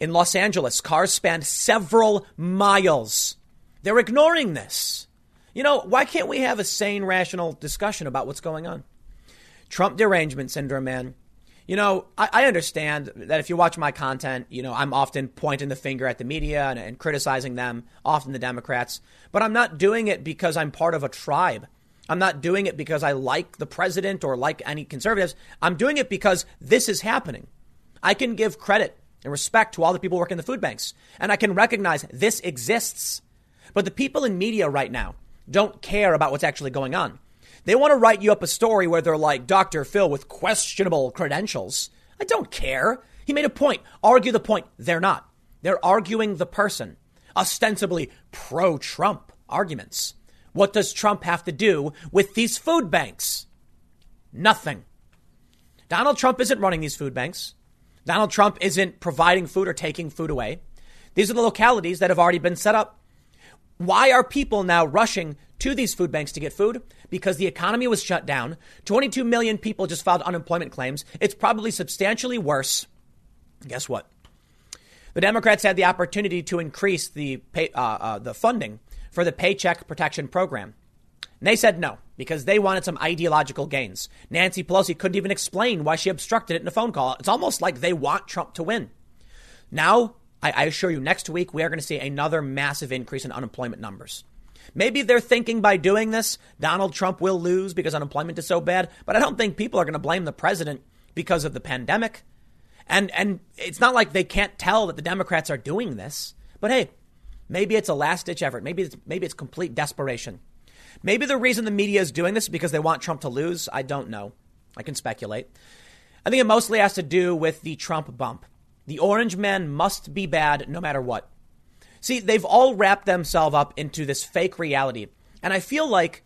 In Los Angeles, cars spanned several miles. They're ignoring this. Why can't we have a sane, rational discussion about what's going on? Trump derangement syndrome, man. I understand that if you watch my content, I'm often pointing the finger at the media and criticizing them, often the Democrats. But I'm not doing it because I'm part of a tribe. I'm not doing it because I like the president or like any conservatives. I'm doing it because this is happening. I can give credit and respect to all the people working in the food banks, and I can recognize this exists. But the people in media right now don't care about what's actually going on. They want to write you up a story where they're like Dr. Phil with questionable credentials. I don't care. He made a point. Argue the point. They're not. They're arguing the person. Ostensibly pro-Trump arguments. What does Trump have to do with these food banks? Nothing. Donald Trump isn't running these food banks. Donald Trump isn't providing food or taking food away. These are the localities that have already been set up. Why are people now rushing to these food banks to get food? Because the economy was shut down. 22 million people just filed unemployment claims. It's probably substantially worse. Guess what? The Democrats had the opportunity to increase the funding for the Paycheck Protection Program. And they said no, because they wanted some ideological gains. Nancy Pelosi couldn't even explain why she obstructed it in a phone call. It's almost like they want Trump to win. Now, I assure you, next week, we are going to see another massive increase in unemployment numbers. Maybe they're thinking by doing this, Donald Trump will lose because unemployment is so bad. But I don't think people are going to blame the president because of the pandemic. And it's not like they can't tell that the Democrats are doing this. But hey, maybe it's a last ditch effort. Maybe it's complete desperation. Maybe the reason the media is doing this is because they want Trump to lose. I don't know. I can speculate. I think it mostly has to do with the Trump bump. The orange men must be bad no matter what. See, they've all wrapped themselves up into this fake reality. And I feel like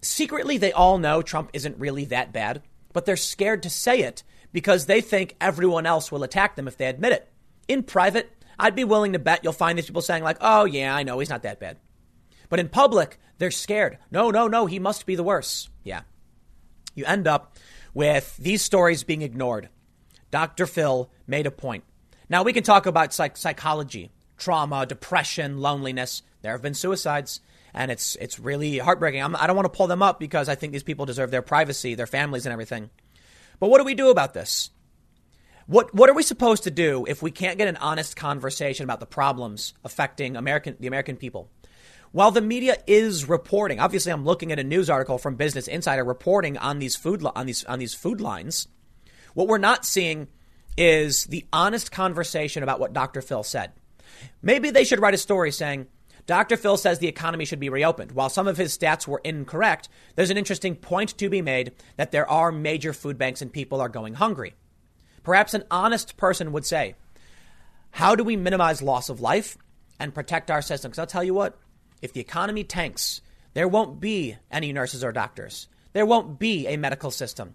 secretly they all know Trump isn't really that bad, but they're scared to say it because they think everyone else will attack them if they admit it. In private, I'd be willing to bet you'll find these people saying like, oh, yeah, I know, he's not that bad. But in public, they're scared. No, he must be the worst. Yeah. You end up with these stories being ignored. Dr. Phil made a point. Now, we can talk about psychology, trauma, depression, loneliness. There have been suicides, and it's really heartbreaking. I don't want to pull them up because I think these people deserve their privacy, their families and everything. But what do we do about this? What are we supposed to do if we can't get an honest conversation about the problems affecting the American people? While the media is reporting, obviously, I'm looking at a news article from Business Insider reporting on these food lines. What we're not seeing is the honest conversation about what Dr. Phil said. Maybe they should write a story saying Dr. Phil says the economy should be reopened. While some of his stats were incorrect, there's an interesting point to be made that there are major food banks and people are going hungry. Perhaps an honest person would say, how do we minimize loss of life and protect our system? Because I'll tell you what. If the economy tanks, there won't be any nurses or doctors. There won't be a medical system.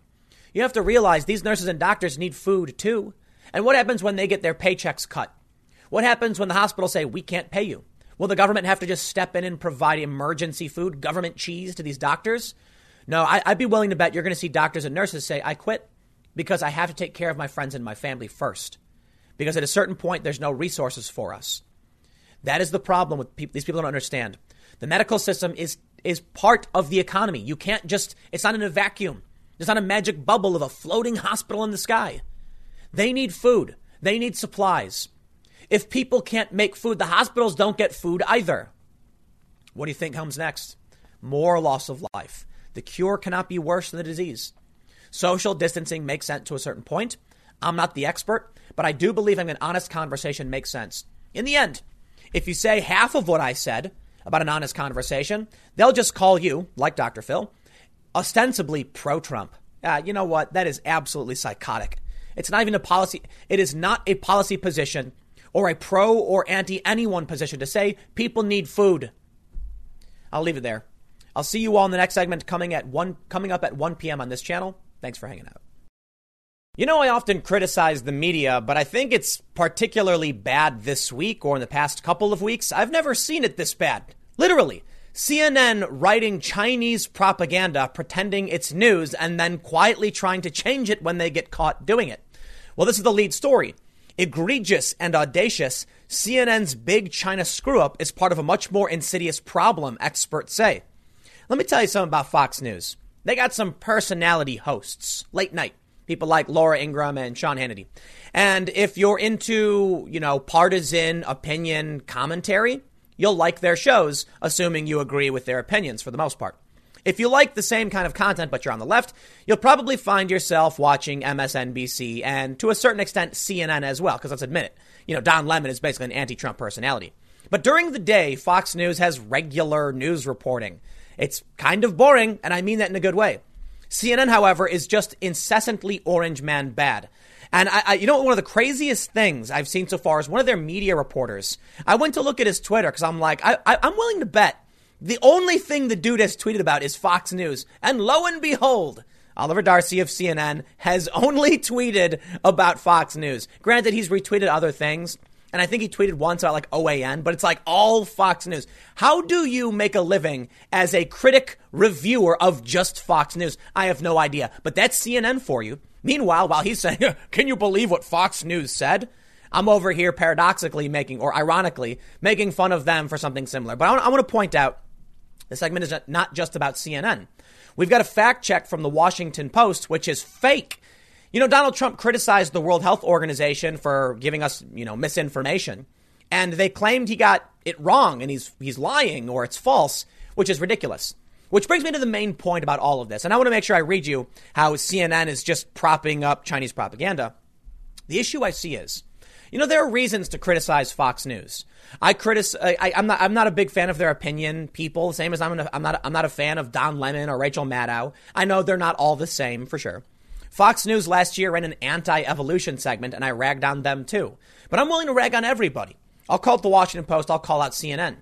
You have to realize these nurses and doctors need food, too. And what happens when they get their paychecks cut? What happens when the hospitals say, we can't pay you? Will the government have to just step in and provide emergency food, government cheese to these doctors? No, I'd be willing to bet you're going to see doctors and nurses say, I quit because I have to take care of my friends and my family first. Because at a certain point, there's no resources for us. That is the problem with people. These people don't understand. The medical system is part of the economy. You can't just, it's not in a vacuum. It's not a magic bubble of a floating hospital in the sky. They need food. They need supplies. If people can't make food, the hospitals don't get food either. What do you think comes next? More loss of life. The cure cannot be worse than the disease. Social distancing makes sense to a certain point. I'm not the expert, but I do believe an honest conversation makes sense. In the end, if you say half of what I said about an honest conversation, they'll just call you, like Dr. Phil, ostensibly pro-Trump. You know what? That is absolutely psychotic. It's not even a policy. It is not a policy position or a pro or anti anyone position to say people need food. I'll leave it there. I'll see you all in the next segment coming up at 1 p.m. on this channel. Thanks for hanging out. You know, I often criticize the media, but I think it's particularly bad this week or in the past couple of weeks. I've never seen it this bad. Literally, CNN writing Chinese propaganda, pretending it's news and then quietly trying to change it when they get caught doing it. Well, this is the lead story. Egregious and audacious, CNN's big China screw up is part of a much more insidious problem, experts say. Let me tell you something about Fox News. They got some personality hosts late night. People like Laura Ingraham and Sean Hannity. And if you're into, partisan opinion commentary, you'll like their shows, assuming you agree with their opinions for the most part. If you like the same kind of content, but you're on the left, you'll probably find yourself watching MSNBC and to a certain extent CNN as well, because let's admit it. Don Lemon is basically an anti-Trump personality. But during the day, Fox News has regular news reporting. It's kind of boring, and I mean that in a good way. CNN, however, is just incessantly orange man bad. And one of the craziest things I've seen so far is one of their media reporters. I went to look at his Twitter because I'm like, I'm willing to bet the only thing the dude has tweeted about is Fox News. And lo and behold, Oliver Darcy of CNN has only tweeted about Fox News. Granted, he's retweeted other things. And I think he tweeted once about like OAN, but it's like all Fox News. How do you make a living as a critic reviewer of just Fox News? I have no idea, but that's CNN for you. Meanwhile, while he's saying, can you believe what Fox News said? I'm over here paradoxically ironically making fun of them for something similar. But I want to point out this segment is not just about CNN. We've got a fact check from the Washington Post, which is fake. Donald Trump criticized the World Health Organization for giving us, misinformation, and they claimed he got it wrong and he's lying or it's false, which is ridiculous, which brings me to the main point about all of this. And I want to make sure I read you how CNN is just propping up Chinese propaganda. The issue I see is, there are reasons to criticize Fox News. I'm not a big fan of their opinion people, same as I'm not a fan of Don Lemon or Rachel Maddow. I know they're not all the same for sure. Fox News last year ran an anti-evolution segment, and I ragged on them too. But I'm willing to rag on everybody. I'll call it the Washington Post. I'll call out CNN.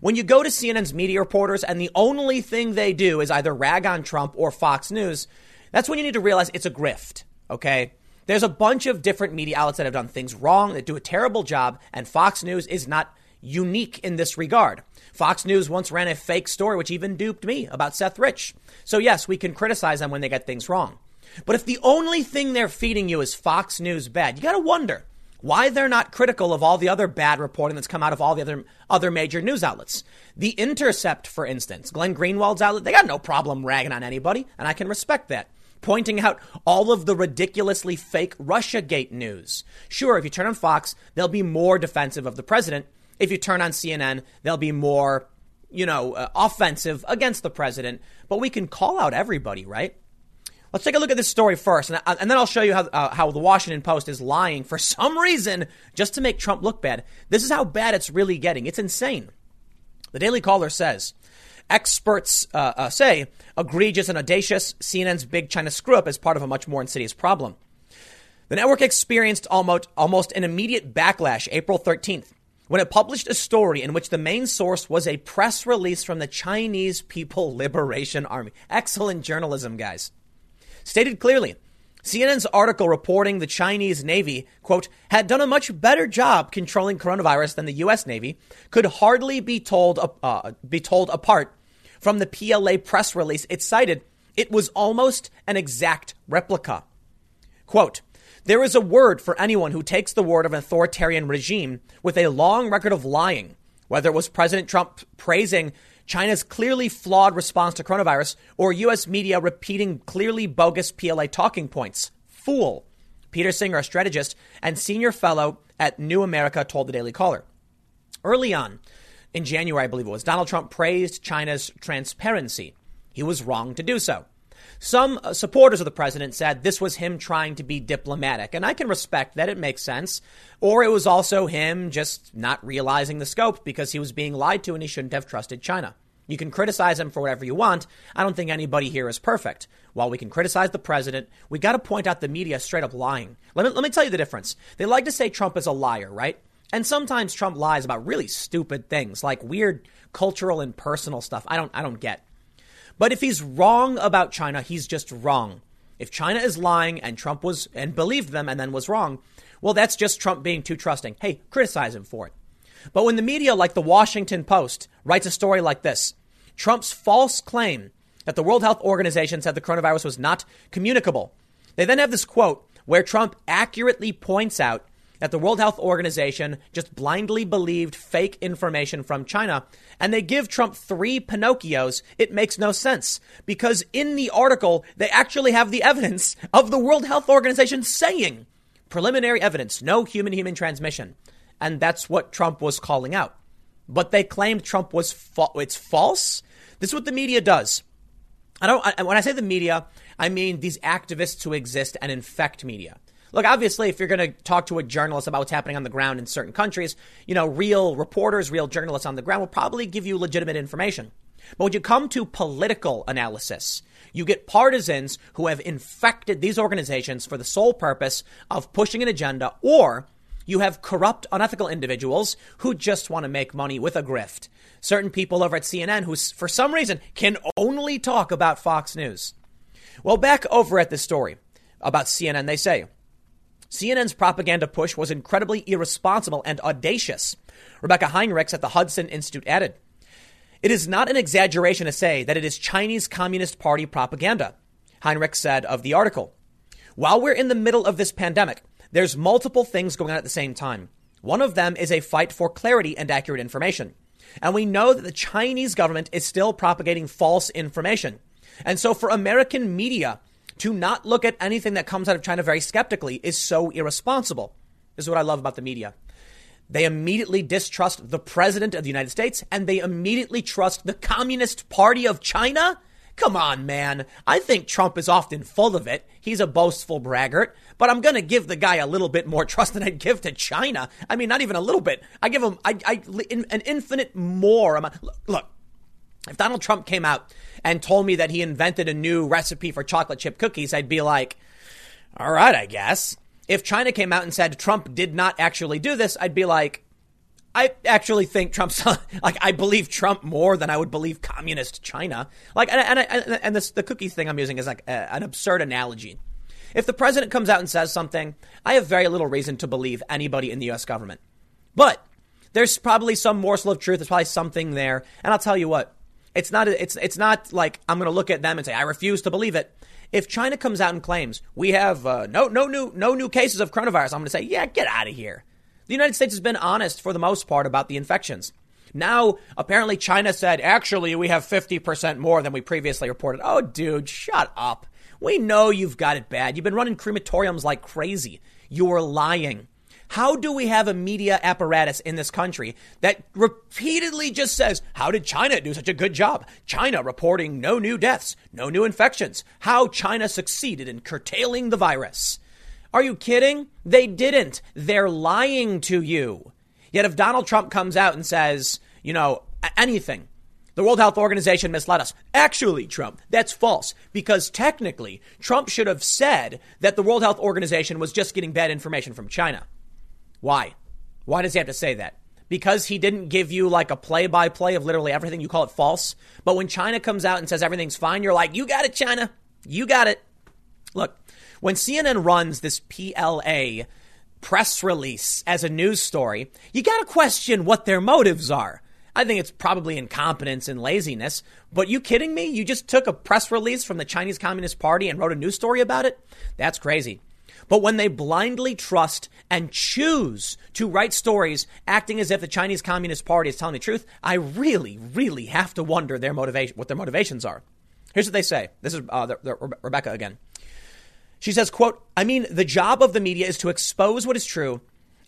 When you go to CNN's media reporters and the only thing they do is either rag on Trump or Fox News, that's when you need to realize it's a grift, okay? There's a bunch of different media outlets that have done things wrong, that do a terrible job, and Fox News is not unique in this regard. Fox News once ran a fake story, which even duped me, about Seth Rich. So yes, we can criticize them when they get things wrong. But if the only thing they're feeding you is Fox News bad, you got to wonder why they're not critical of all the other bad reporting that's come out of all the other major news outlets. The Intercept, for instance, Glenn Greenwald's outlet, they got no problem ragging on anybody, and I can respect that. Pointing out all of the ridiculously fake Russiagate news. Sure, if you turn on Fox, they'll be more defensive of the president. If you turn on CNN, they'll be more, offensive against the president. But we can call out everybody, right? Let's take a look at this story first, and then I'll show you how the Washington Post is lying for some reason just to make Trump look bad. This is how bad it's really getting. It's insane. The Daily Caller says, experts say egregious and audacious, CNN's big China screw-up is part of a much more insidious problem. The network experienced almost an immediate backlash April 13th when it published a story in which the main source was a press release from the Chinese People Liberation Army. Excellent journalism, guys. Stated clearly, CNN's article reporting the Chinese Navy, quote, had done a much better job controlling coronavirus than the U.S. Navy could hardly be told apart from the PLA press release it cited. It was almost an exact replica. Quote, there is a word for anyone who takes the word of an authoritarian regime with a long record of lying, whether it was President Trump praising China's clearly flawed response to coronavirus or U.S. media repeating clearly bogus PLA talking points. Fool. Peter Singer, a strategist and senior fellow at New America, told the Daily Caller. Early on in January, I believe it was, Donald Trump praised China's transparency. He was wrong to do so. Some supporters of the president said this was him trying to be diplomatic. And I can respect that. It makes sense. Or it was also him just not realizing the scope because he was being lied to and he shouldn't have trusted China. You can criticize him for whatever you want. I don't think anybody here is perfect. While we can criticize the president, we got to point out the media straight up lying. Let me tell you the difference. They like to say Trump is a liar, right? And sometimes Trump lies about really stupid things like weird cultural and personal stuff. I don't get. But if he's wrong about China, he's just wrong. If China is lying and Trump was and believed them and then was wrong, well, that's just Trump being too trusting. Hey, criticize him for it. But when the media like the Washington Post writes a story like this, Trump's false claim that the World Health Organization said the coronavirus was not communicable. They then have this quote where Trump accurately points out that the World Health Organization just blindly believed fake information from China. And they give Trump three Pinocchios. It makes no sense because in the article, they actually have the evidence of the World Health Organization saying preliminary evidence, no human-human transmission. And that's what Trump was calling out. But they claimed Trump was it's false. This is what the media does. When I say the media, I mean these activists who exist and infect media. Look, obviously, if you're going to talk to a journalist about what's happening on the ground in certain countries, real reporters, real journalists on the ground will probably give you legitimate information. But when you come to political analysis, you get partisans who have infected these organizations for the sole purpose of pushing an agenda, or you have corrupt, unethical individuals who just want to make money with a grift. Certain people over at CNN who, for some reason, can only talk about Fox News. Well, back over at this story about CNN, they say, CNN's propaganda push was incredibly irresponsible and audacious. Rebecca Heinrichs at the Hudson Institute added, it is not an exaggeration to say that it is Chinese Communist Party propaganda, Heinrichs said of the article. While we're in the middle of this pandemic, there's multiple things going on at the same time. One of them is a fight for clarity and accurate information. And we know that the Chinese government is still propagating false information. And so for American media, to not look at anything that comes out of China very skeptically is so irresponsible. This is what I love about the media. They immediately distrust the president of the United States and they immediately trust the Communist Party of China. Come on, man. I think Trump is often full of it. He's a boastful braggart, but I'm going to give the guy a little bit more trust than I'd give to China. I mean, not even a little bit. I give him an infinite more amount. Look. If Donald Trump came out and told me that he invented a new recipe for chocolate chip cookies, I'd be like, all right, I guess. If China came out and said Trump did not actually do this, I'd be like, I actually think Trump's like, I believe Trump more than I would believe communist China. Like, and the cookie thing I'm using is like an absurd analogy. If the president comes out and says something, I have very little reason to believe anybody in the U.S. government. But there's probably some morsel of truth. There's probably something there. And I'll tell you what, it's not like I'm going to look at them and say, I refuse to believe it. If China comes out and claims we have no new cases of coronavirus, I'm going to say, yeah, get out of here. The United States has been honest for the most part about the infections. Now, apparently China said, actually, we have 50% more than we previously reported. Oh, dude, shut up. We know you've got it bad. You've been running crematoriums like crazy. You're lying. How do we have a media apparatus in this country that repeatedly just says, how did China do such a good job? China reporting no new deaths, no new infections. How China succeeded in curtailing the virus. Are you kidding? They didn't. They're lying to you. Yet if Donald Trump comes out and says, you know, anything, the World Health Organization misled us. Actually, Trump, that's false, because technically Trump should have said that the World Health Organization was just getting bad information from China. Why? Why does he have to say that? Because he didn't give you like a play-by-play of literally everything. You call it false. But when China comes out and says everything's fine, you're like, you got it, China. You got it. Look, when CNN runs this PLA press release as a news story, you got to question what their motives are. I think it's probably incompetence and laziness, but you kidding me? You just took a press release from the Chinese Communist Party and wrote a news story about it? That's crazy. But when they blindly trust and choose to write stories acting as if the Chinese Communist Party is telling the truth, I really, really have to wonder their motivation, what their motivations are. Here's what they say. This is Rebecca again. She says, quote, I mean, the job of the media is to expose what is true,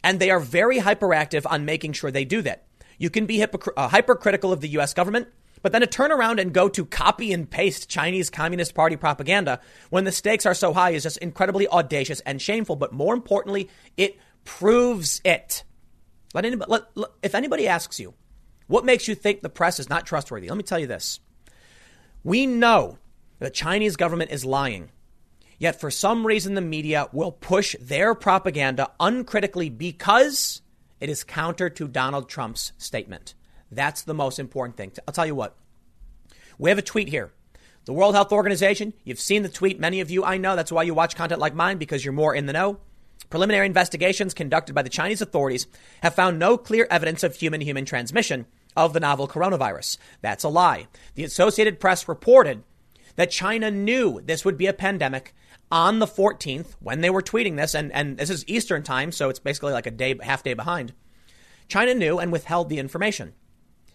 and they are very hyperactive on making sure they do that. You can be hypercritical of the U.S. government, but then to turn around and go to copy and paste Chinese Communist Party propaganda when the stakes are so high is just incredibly audacious and shameful. But more importantly, it proves it. If anybody asks you, what makes you think the press is not trustworthy? Let me tell you this. We know the Chinese government is lying. Yet for some reason, the media will push their propaganda uncritically because it is counter to Donald Trump's statement. That's the most important thing. I'll tell you what. We have a tweet here. The World Health Organization. You've seen the tweet. Many of you, I know. That's why you watch content like mine, because you're more in the know. Preliminary investigations conducted by the Chinese authorities have found no clear evidence of human-to-human transmission of the novel coronavirus. That's a lie. The Associated Press reported that China knew this would be a pandemic on the 14th, when they were tweeting this, and this is Eastern time, so it's basically like a day, half day behind. China knew and withheld the information.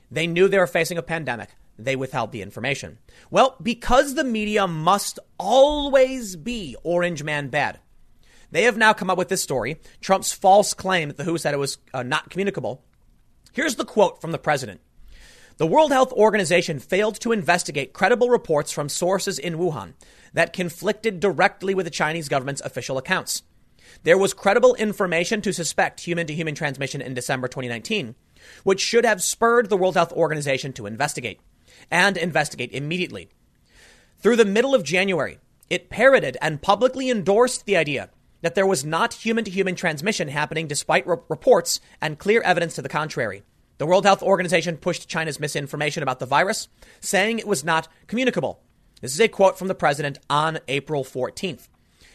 They knew they were facing a pandemic. They withheld the information. Well, because the media must always be orange man bad, they have now come up with this story, Trump's false claim that the WHO said it was not communicable. Here's the quote from the president. The World Health Organization failed to investigate credible reports from sources in Wuhan that conflicted directly with the Chinese government's official accounts. There was credible information to suspect human-to-human transmission in December 2019, which should have spurred the World Health Organization to investigate, and investigate immediately. Through the middle of January, it parroted and publicly endorsed the idea that there was not human-to-human transmission happening despite reports and clear evidence to the contrary. The World Health Organization pushed China's misinformation about the virus, saying it was not communicable. This is a quote from the president on April 14th.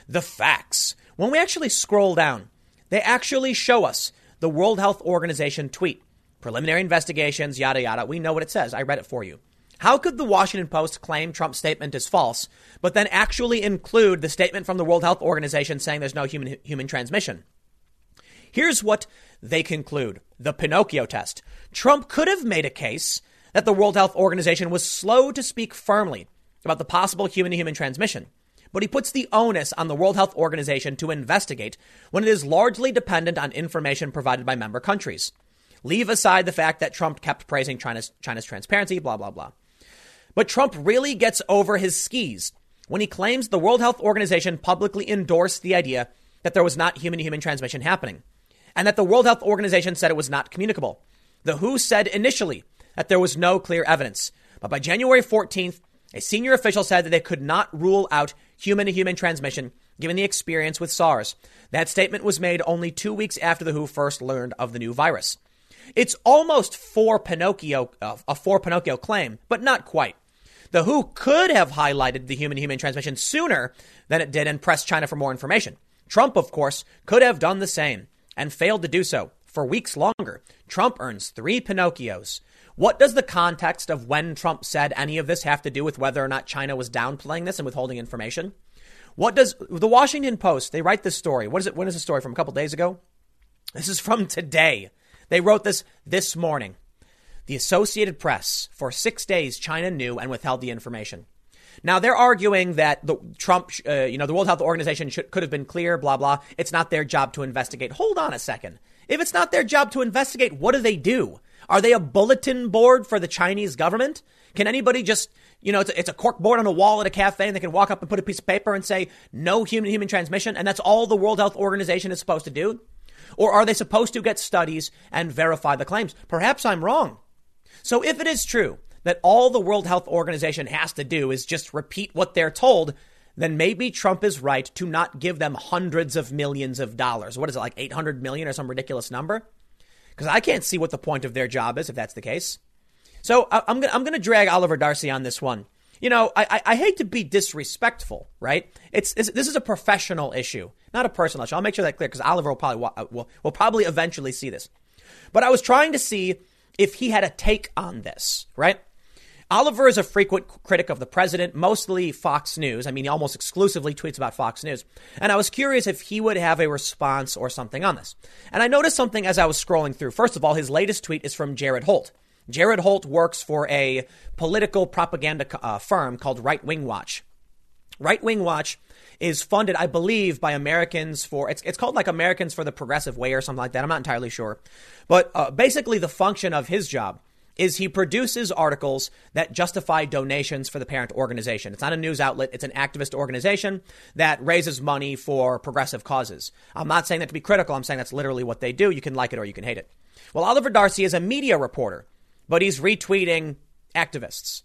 The facts. When we actually scroll down, they actually show us the World Health Organization tweet. Preliminary investigations, yada, yada. We know what it says. I read it for you. How could the Washington Post claim Trump's statement is false, but then actually include the statement from the World Health Organization saying there's no human transmission? Here's what they conclude. The Pinocchio test. Trump could have made a case that the World Health Organization was slow to speak firmly about the possible human-to-human transmission, but he puts the onus on the World Health Organization to investigate when it is largely dependent on information provided by member countries. Leave aside the fact that Trump kept praising China's transparency, blah, blah, blah. But Trump really gets over his skis when he claims the World Health Organization publicly endorsed the idea that there was not human-to-human transmission happening, and that the World Health Organization said it was not communicable. The WHO said initially that there was no clear evidence. But by January 14th, a senior official said that they could not rule out human-to-human transmission, given the experience with SARS. That statement was made only 2 weeks after the WHO first learned of the new virus. It's almost a for Pinocchio claim, but not quite. The WHO could have highlighted the human-to-human transmission sooner than it did and pressed China for more information. Trump, of course, could have done the same and failed to do so for weeks longer. Trump earns 3 Pinocchios. What does the context of when Trump said any of this have to do with whether or not China was downplaying this and withholding information? What does the Washington Post? They write this story. What is it? When is the story from? A couple days ago? This is from today. They wrote this morning. The Associated Press, for 6 days, China knew and withheld the information. Now, they're arguing that the World Health Organization could have been clear, blah, blah. It's not their job to investigate. Hold on a second. If it's not their job to investigate, what do? Are they a bulletin board for the Chinese government? Can anybody just, it's a cork board on a wall at a cafe and they can walk up and put a piece of paper and say no human-to-human transmission. And that's all the World Health Organization is supposed to do. Or are they supposed to get studies and verify the claims? Perhaps I'm wrong. So if it is true that all the World Health Organization has to do is just repeat what they're told, then maybe Trump is right to not give them hundreds of millions of dollars. What is it, like 800 million or some ridiculous number? Because I can't see what the point of their job is if that's the case. So I'm going to drag Oliver Darcy on this one. I hate to be disrespectful, right? This is a professional issue, not a personal issue. I'll make sure that clear because Oliver will probably eventually see this. But I was trying to see if he had a take on this, right? Oliver is a frequent critic of the president, mostly Fox News. I mean, he almost exclusively tweets about Fox News. And I was curious if he would have a response or something on this. And I noticed something as I was scrolling through. First of all, his latest tweet is from Jared Holt. Jared Holt works for a political propaganda firm called Right Wing Watch. Right Wing Watch is funded, I believe, by Americans for it's called like Americans for the Progressive Way or something like that. I'm not entirely sure. But basically, the function of his job is he produces articles that justify donations for the parent organization. It's not a news outlet. It's an activist organization that raises money for progressive causes. I'm not saying that to be critical. I'm saying that's literally what they do. You can like it or you can hate it. Well, Oliver Darcy is a media reporter, but he's retweeting activists.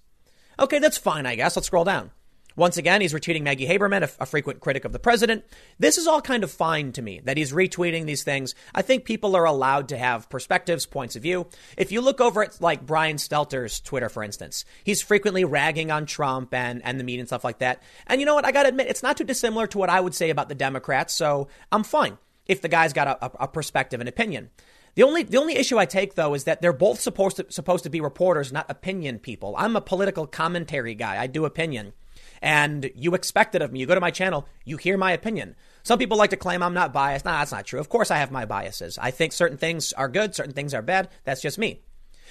OK, that's fine, I guess. Let's scroll down. Once again, he's retweeting Maggie Haberman, a frequent critic of the president. This is all kind of fine to me that he's retweeting these things. I think people are allowed to have perspectives, points of view. If you look over at like Brian Stelter's Twitter, for instance, he's frequently ragging on Trump and the media and stuff like that. And you know what? I got to admit, it's not too dissimilar to what I would say about the Democrats. So I'm fine if the guy's got a perspective and opinion. The only issue I take, though, is that they're both supposed to be reporters, not opinion people. I'm a political commentary guy. I do opinion. And you expect it of me. You go to my channel, you hear my opinion. Some people like to claim I'm not biased. No, that's not true. Of course, I have my biases. I think certain things are good. Certain things are bad. That's just me.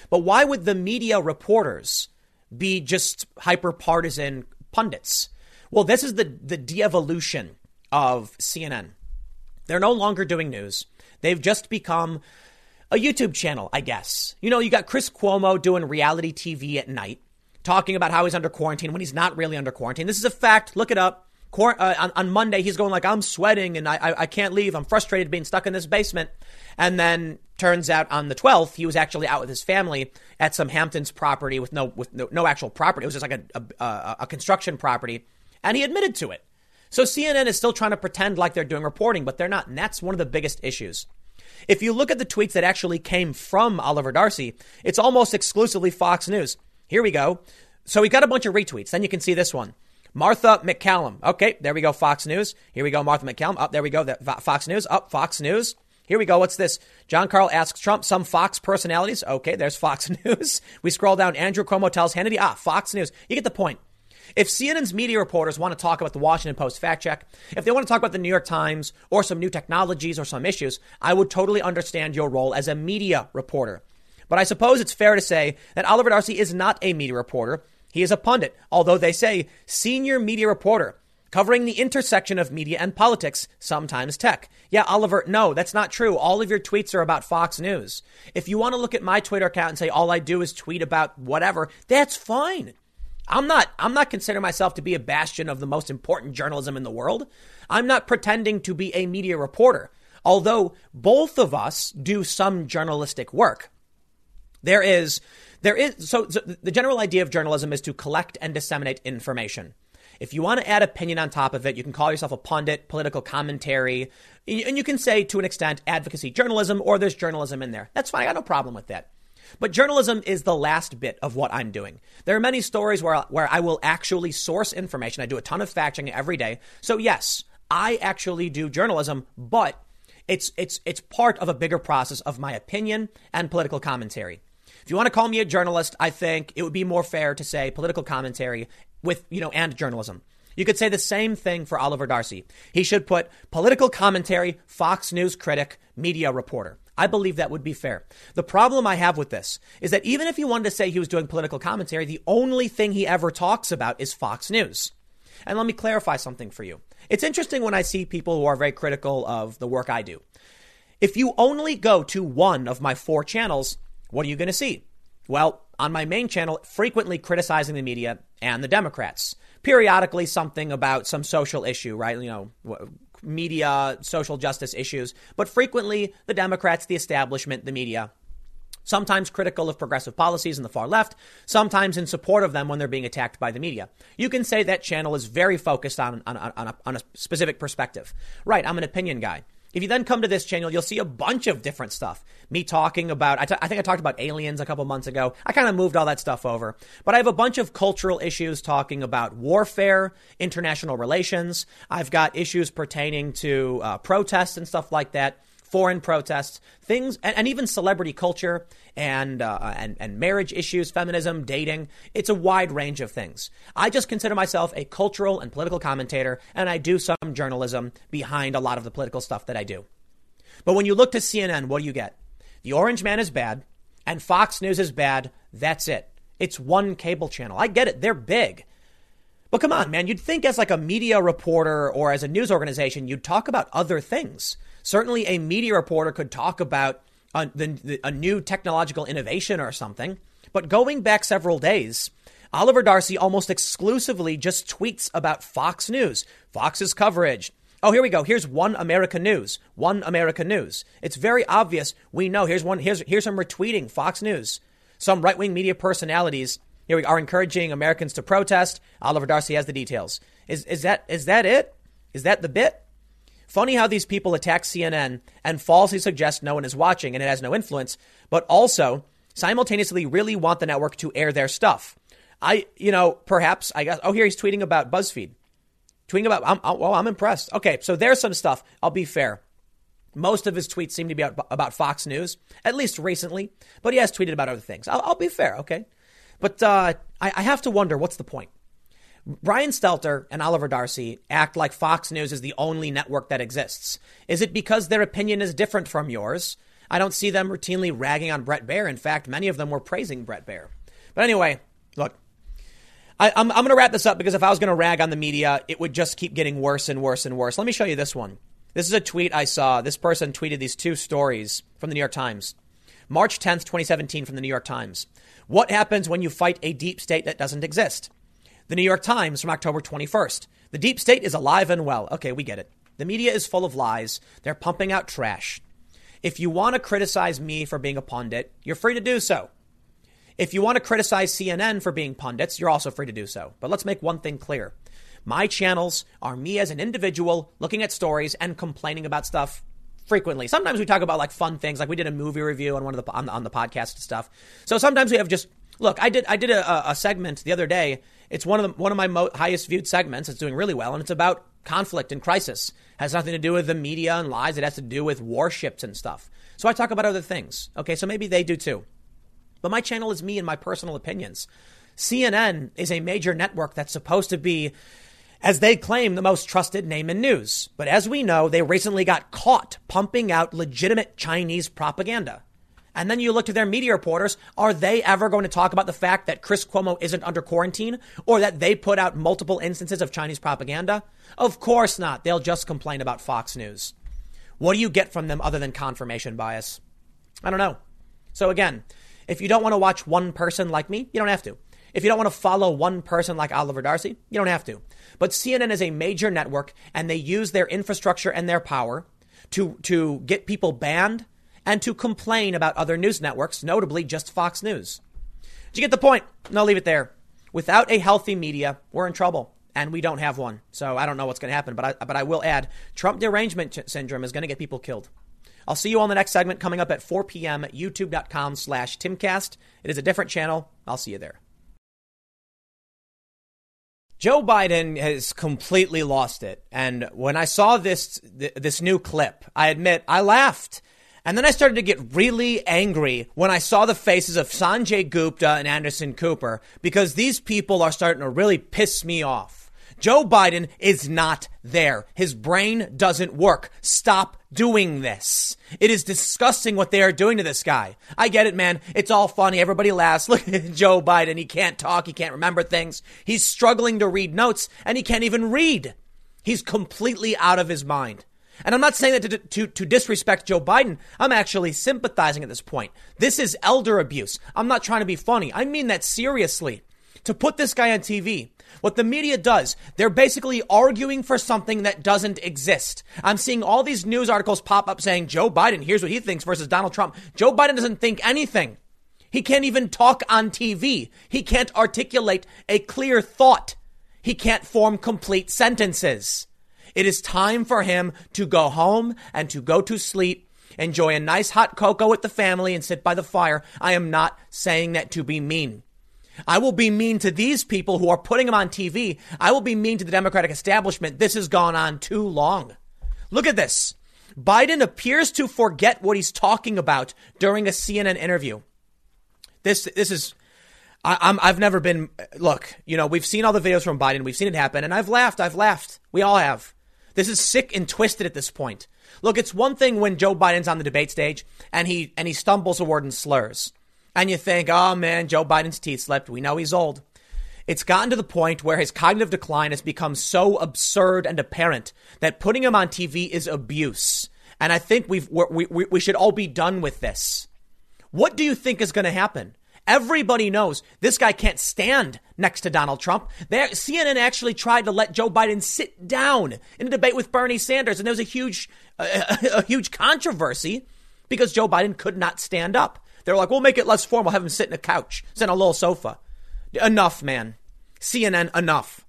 But why would the media reporters be just hyper-partisan pundits? Well, this is the de-evolution of CNN. They're no longer doing news. They've just become a YouTube channel, I guess. You got Chris Cuomo doing reality TV at night, talking about how he's under quarantine when he's not really under quarantine. This is a fact. Look it up. On Monday, he's going like, I'm sweating and I can't leave. I'm frustrated being stuck in this basement. And then turns out on the 12th, he was actually out with his family at some Hamptons property with no actual property. It was just like a construction property. And he admitted to it. So CNN is still trying to pretend like they're doing reporting, but they're not. And that's one of the biggest issues. If you look at the tweets that actually came from Oliver Darcy, it's almost exclusively Fox News. Here we go. So we got a bunch of retweets. Then you can see this one. Martha McCallum. OK, there we go. Fox News. Here we go. Martha McCallum. Up there we go. Fox News. Up Fox News. Here we go. What's this? John Carl asks Trump some Fox personalities. OK, there's Fox News. We scroll down. Andrew Cuomo tells Hannity. Ah, Fox News. You get the point. If CNN's media reporters want to talk about the Washington Post fact check, if they want to talk about the New York Times or some new technologies or some issues, I would totally understand your role as a media reporter. But I suppose it's fair to say that Oliver Darcy is not a media reporter. He is a pundit, although they say senior media reporter covering the intersection of media and politics, sometimes tech. Yeah, Oliver, no, that's not true. All of your tweets are about Fox News. If you want to look at my Twitter account and say all I do is tweet about whatever, that's fine. I'm not considering myself to be a bastion of the most important journalism in the world. I'm not pretending to be a media reporter, although both of us do some journalistic work. So the general idea of journalism is to collect and disseminate information. If you want to add opinion on top of it, you can call yourself a pundit, political commentary, and you can say to an extent advocacy journalism or there's journalism in there. That's fine. I got no problem with that. But journalism is the last bit of what I'm doing. There are many stories where I will actually source information. I do a ton of fact checking every day. So yes, I actually do journalism, but it's part of a bigger process of my opinion and political commentary. If you want to call me a journalist, I think it would be more fair to say political commentary with, and journalism. You could say the same thing for Oliver Darcy. He should put political commentary, Fox News critic, media reporter. I believe that would be fair. The problem I have with this is that even if you wanted to say he was doing political commentary, the only thing he ever talks about is Fox News. And let me clarify something for you. It's interesting when I see people who are very critical of the work I do. If you only go to one of my four channels, what are you going to see? Well, on my main channel, frequently criticizing the media and the Democrats. Periodically something about some social issue, right? Media, social justice issues, but frequently the Democrats, the establishment, the media, sometimes critical of progressive policies in the far left, sometimes in support of them when they're being attacked by the media. You can say that channel is very focused on a specific perspective. Right. I'm an opinion guy. If you then come to this channel, you'll see a bunch of different stuff. Me talking about, I think I talked about aliens a couple months ago. I kind of moved all that stuff over. But I have a bunch of cultural issues talking about warfare, international relations. I've got issues pertaining to protests and stuff like that, foreign protests, things, and even celebrity culture and marriage issues, feminism, dating. It's a wide range of things. I just consider myself a cultural and political commentator, and I do some journalism behind a lot of the political stuff that I do. But when you look to CNN, what do you get? The orange man is bad and Fox News is bad. That's it. It's one cable channel. I get it. They're big. But come on, man, you'd think as like a media reporter or as a news organization, you'd talk about other things. Certainly a media reporter could talk about a new technological innovation or something. But going back several days, Oliver Darcy almost exclusively just tweets about Fox News, Fox's coverage. Oh, here we go. Here's One America News. It's very obvious. We know here's some retweeting Fox News. Some right wing media personalities here we are encouraging Americans to protest. Oliver Darcy has the details. Is that it? Is that the bit? Funny how these people attack CNN and falsely suggest no one is watching and it has no influence, but also simultaneously really want the network to air their stuff. Here he's tweeting about BuzzFeed. I'm impressed. OK, so there's some stuff. I'll be fair. Most of his tweets seem to be about Fox News, at least recently, but he has tweeted about other things. I'll be fair. OK, but I have to wonder, what's the point? Brian Stelter and Oliver Darcy act like Fox News is the only network that exists. Is it because their opinion is different from yours? I don't see them routinely ragging on Bret Baier. In fact, many of them were praising Bret Baier. But anyway, look, I'm going to wrap this up because if I was going to rag on the media, it would just keep getting worse and worse and worse. Let me show you this one. This is a tweet I saw. This person tweeted these two stories from the New York Times. March 10th, 2017 from the New York Times. What happens when you fight a deep state that doesn't exist? The New York Times from October 21st. The deep state is alive and well. OK, we get it. The media is full of lies. They're pumping out trash. If you want to criticize me for being a pundit, you're free to do so. If you want to criticize CNN for being pundits, you're also free to do so. But let's make one thing clear. My channels are me as an individual looking at stories and complaining about stuff frequently. Sometimes we talk about like fun things, like we did a movie review on one of the on the podcast stuff. So sometimes we have just look. I did a segment the other day. It's one of my highest viewed segments. It's doing really well. And it's about conflict and crisis. It has nothing to do with the media and lies. It has to do with warships and stuff. So I talk about other things. OK, so maybe they do, too. But my channel is me and my personal opinions. CNN is a major network that's supposed to be, as they claim, the most trusted name in news. But as we know, they recently got caught pumping out legitimate Chinese propaganda. And then you look to their media reporters. Are they ever going to talk about the fact that Chris Cuomo isn't under quarantine or that they put out multiple instances of Chinese propaganda? Of course not. They'll just complain about Fox News. What do you get from them other than confirmation bias? I don't know. So, again, if you don't want to watch one person like me, you don't have to. If you don't want to follow one person like Oliver Darcy, you don't have to. But CNN is a major network and they use their infrastructure and their power to get people banned and to complain about other news networks, notably just Fox News. Did you get the point? No, leave it there. Without a healthy media, we're in trouble, and we don't have one. So I don't know what's going to happen, but I will add Trump derangement syndrome is going to get people killed. I'll see you on the next segment coming up at 4 p.m. at youtube.com/Timcast. It is a different channel. I'll see you there. Joe Biden has completely lost it. And when I saw this new clip, I admit I laughed. And then I started to get really angry when I saw the faces of Sanjay Gupta and Anderson Cooper, because these people are starting to really piss me off. Joe Biden is not there. His brain doesn't work. Stop doing this. It is disgusting what they are doing to this guy. I get it, man. It's all funny. Everybody laughs. Look at Joe Biden. He can't talk. He can't remember things. He's struggling to read notes, and he can't even read. He's completely out of his mind. And I'm not saying that to disrespect Joe Biden. I'm actually sympathizing at this point. This is elder abuse. I'm not trying to be funny. I mean that seriously. To put this guy on TV, what the media does, they're basically arguing for something that doesn't exist. I'm seeing all these news articles pop up saying Joe Biden, here's what he thinks versus Donald Trump. Joe Biden doesn't think anything. He can't even talk on TV. He can't articulate a clear thought. He can't form complete sentences. It is time for him to go home and to go to sleep, enjoy a nice hot cocoa with the family, and sit by the fire. I am not saying that to be mean. I will be mean to these people who are putting him on TV. I will be mean to the Democratic establishment. This has gone on too long. Look at this. Biden appears to forget what he's talking about during a CNN interview. This is, I've never been, look, you know, we've seen all the videos from Biden. We've seen it happen, and I've laughed. We all have. This is sick and twisted at this point. Look, it's one thing when Joe Biden's on the debate stage and he stumbles a word and slurs. And you think, oh, man, Joe Biden's teeth slipped. We know he's old. It's gotten to the point where his cognitive decline has become so absurd and apparent that putting him on TV is abuse. And I think we should all be done with this. What do you think is going to happen? Everybody knows this guy can't stand next to Donald Trump. CNN actually tried to let Joe Biden sit down in a debate with Bernie Sanders. And there was a huge controversy because Joe Biden could not stand up. They're like, we'll make it less formal. Have him sit in a couch, sit on a little sofa. Enough, man. CNN, enough.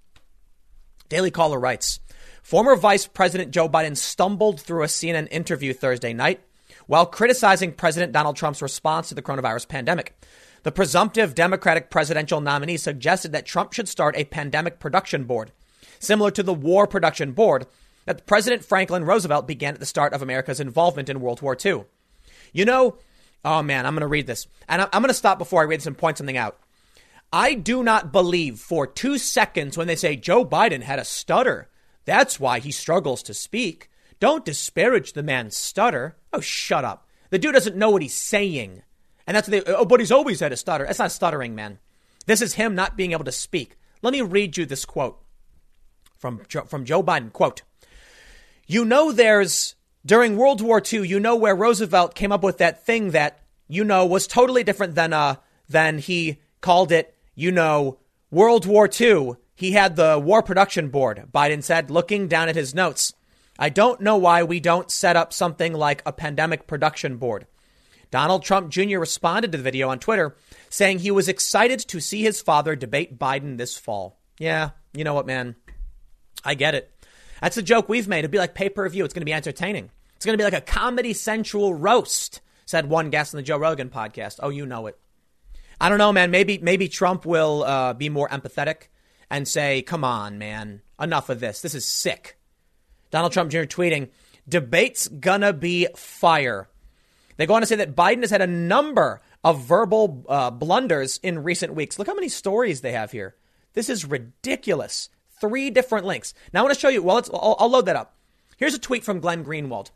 Daily Caller writes, former Vice President Joe Biden stumbled through a CNN interview Thursday night while criticizing President Donald Trump's response to the coronavirus pandemic. The presumptive Democratic presidential nominee suggested that Trump should start a pandemic production board, similar to the War Production Board that President Franklin Roosevelt began at the start of America's involvement in World War II. You know, oh, man, I'm going to read this, and I'm going to stop before I read this and point something out. I do not believe for 2 seconds when they say Joe Biden had a stutter. That's why he struggles to speak. Don't disparage the man's stutter. Oh, shut up. The dude doesn't know what he's saying. And that's what but he's always had a stutter. That's not stuttering, man. This is him not being able to speak. Let me read you this quote from Joe Biden. Quote, you know, during World War II, you know, where Roosevelt came up with that thing that, you know, was totally different than he called it, you know, World War II. He had the War Production Board, Biden said, looking down at his notes. I don't know why we don't set up something like a pandemic production board. Donald Trump Jr. responded to the video on Twitter, saying he was excited to see his father debate Biden this fall. Yeah, you know what, man? I get it. That's a joke we've made. It'd be like pay-per-view. It's going to be entertaining. It's going to be like a Comedy Central roast, said one guest on the Joe Rogan podcast. Oh, you know it. I don't know, man. Maybe Trump will be more empathetic and say, come on, man, enough of this. This is sick. Donald Trump Jr. tweeting, debate's gonna be fire. They go on to say that Biden has had a number of verbal blunders in recent weeks. Look how many stories they have here. This is ridiculous. 3 different links. Now I want to show you. Well, I'll load that up. Here's a tweet from Glenn Greenwald.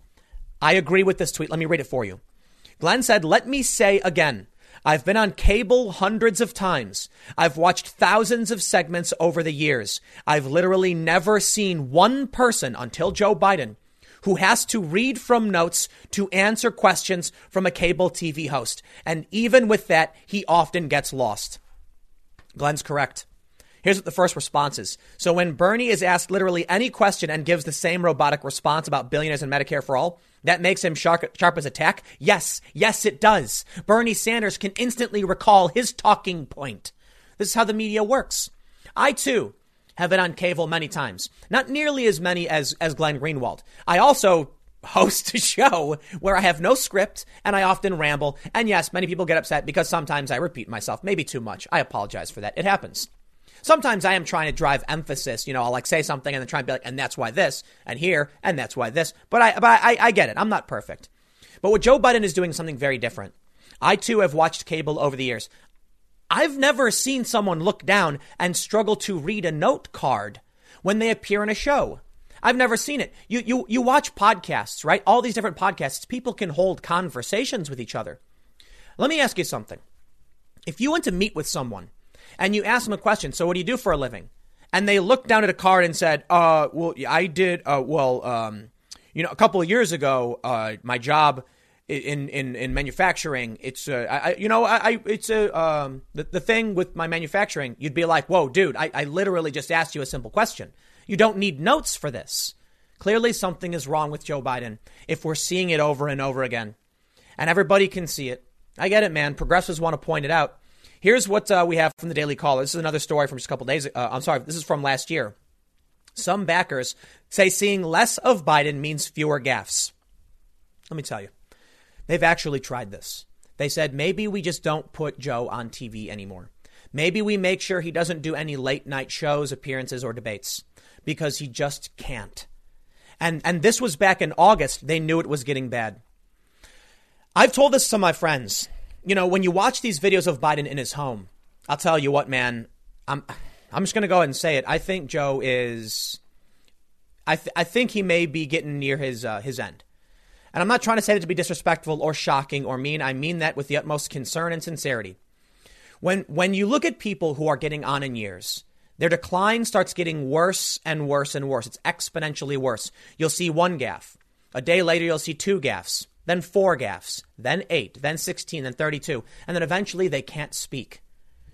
I agree with this tweet. Let me read it for you. Glenn said, let me say again, I've been on cable hundreds of times. I've watched thousands of segments over the years. I've literally never seen one person until Joe Biden who has to read from notes to answer questions from a cable TV host. And even with that, he often gets lost. Glenn's correct. Here's what the first response is. So when Bernie is asked literally any question and gives the same robotic response about billionaires and Medicare for all, that makes him sharp as a tack. Yes, it does. Bernie Sanders can instantly recall his talking point. This is how the media works. I, too, have been on cable many times, not nearly as many as Glenn Greenwald. I also host a show where I have no script and I often ramble. And yes, many people get upset because sometimes I repeat myself, maybe too much. I apologize for that. It happens. Sometimes I am trying to drive emphasis. You know, I'll like say something and then try and be like, and that's why this, and here, and that's why this. But I get it. I'm not perfect. But what Joe Biden is doing is something very different. I too have watched cable over the years. I've never seen someone look down and struggle to read a note card when they appear in a show. I've never seen it. You watch podcasts, right? All these different podcasts, people can hold conversations with each other. Let me ask you something. If you went to meet with someone and you ask them a question, so what do you do for a living? And they looked down at a card and said, a couple of years ago, my job in manufacturing, it's the thing with my manufacturing. You'd be like, whoa, dude, I literally just asked you a simple question. You don't need notes for this. Clearly something is wrong with Joe Biden if we're seeing it over and over again, and everybody can see it. I get it, man. Progressives want to point it out. Here's what we have from the Daily Caller. This is another story from just a couple days. This is from last year. Some backers say seeing less of Biden means fewer gaffes. Let me tell you. They've actually tried this. They said, maybe we just don't put Joe on TV anymore. Maybe we make sure he doesn't do any late night shows, appearances, or debates, because he just can't. And this was back in August. They knew it was getting bad. I've told this to my friends. You know, when you watch these videos of Biden in his home, I'll tell you what, man, I'm just going to go ahead and say it. I think Joe is, I think he may be getting near his end. And I'm not trying to say that to be disrespectful or shocking or mean. I mean that with the utmost concern and sincerity. When you look at people who are getting on in years, their decline starts getting worse and worse and worse. It's exponentially worse. You'll see one gaffe. A day later, you'll see two gaffes, then four gaffes, then 8, then 16, then 32. And then eventually they can't speak.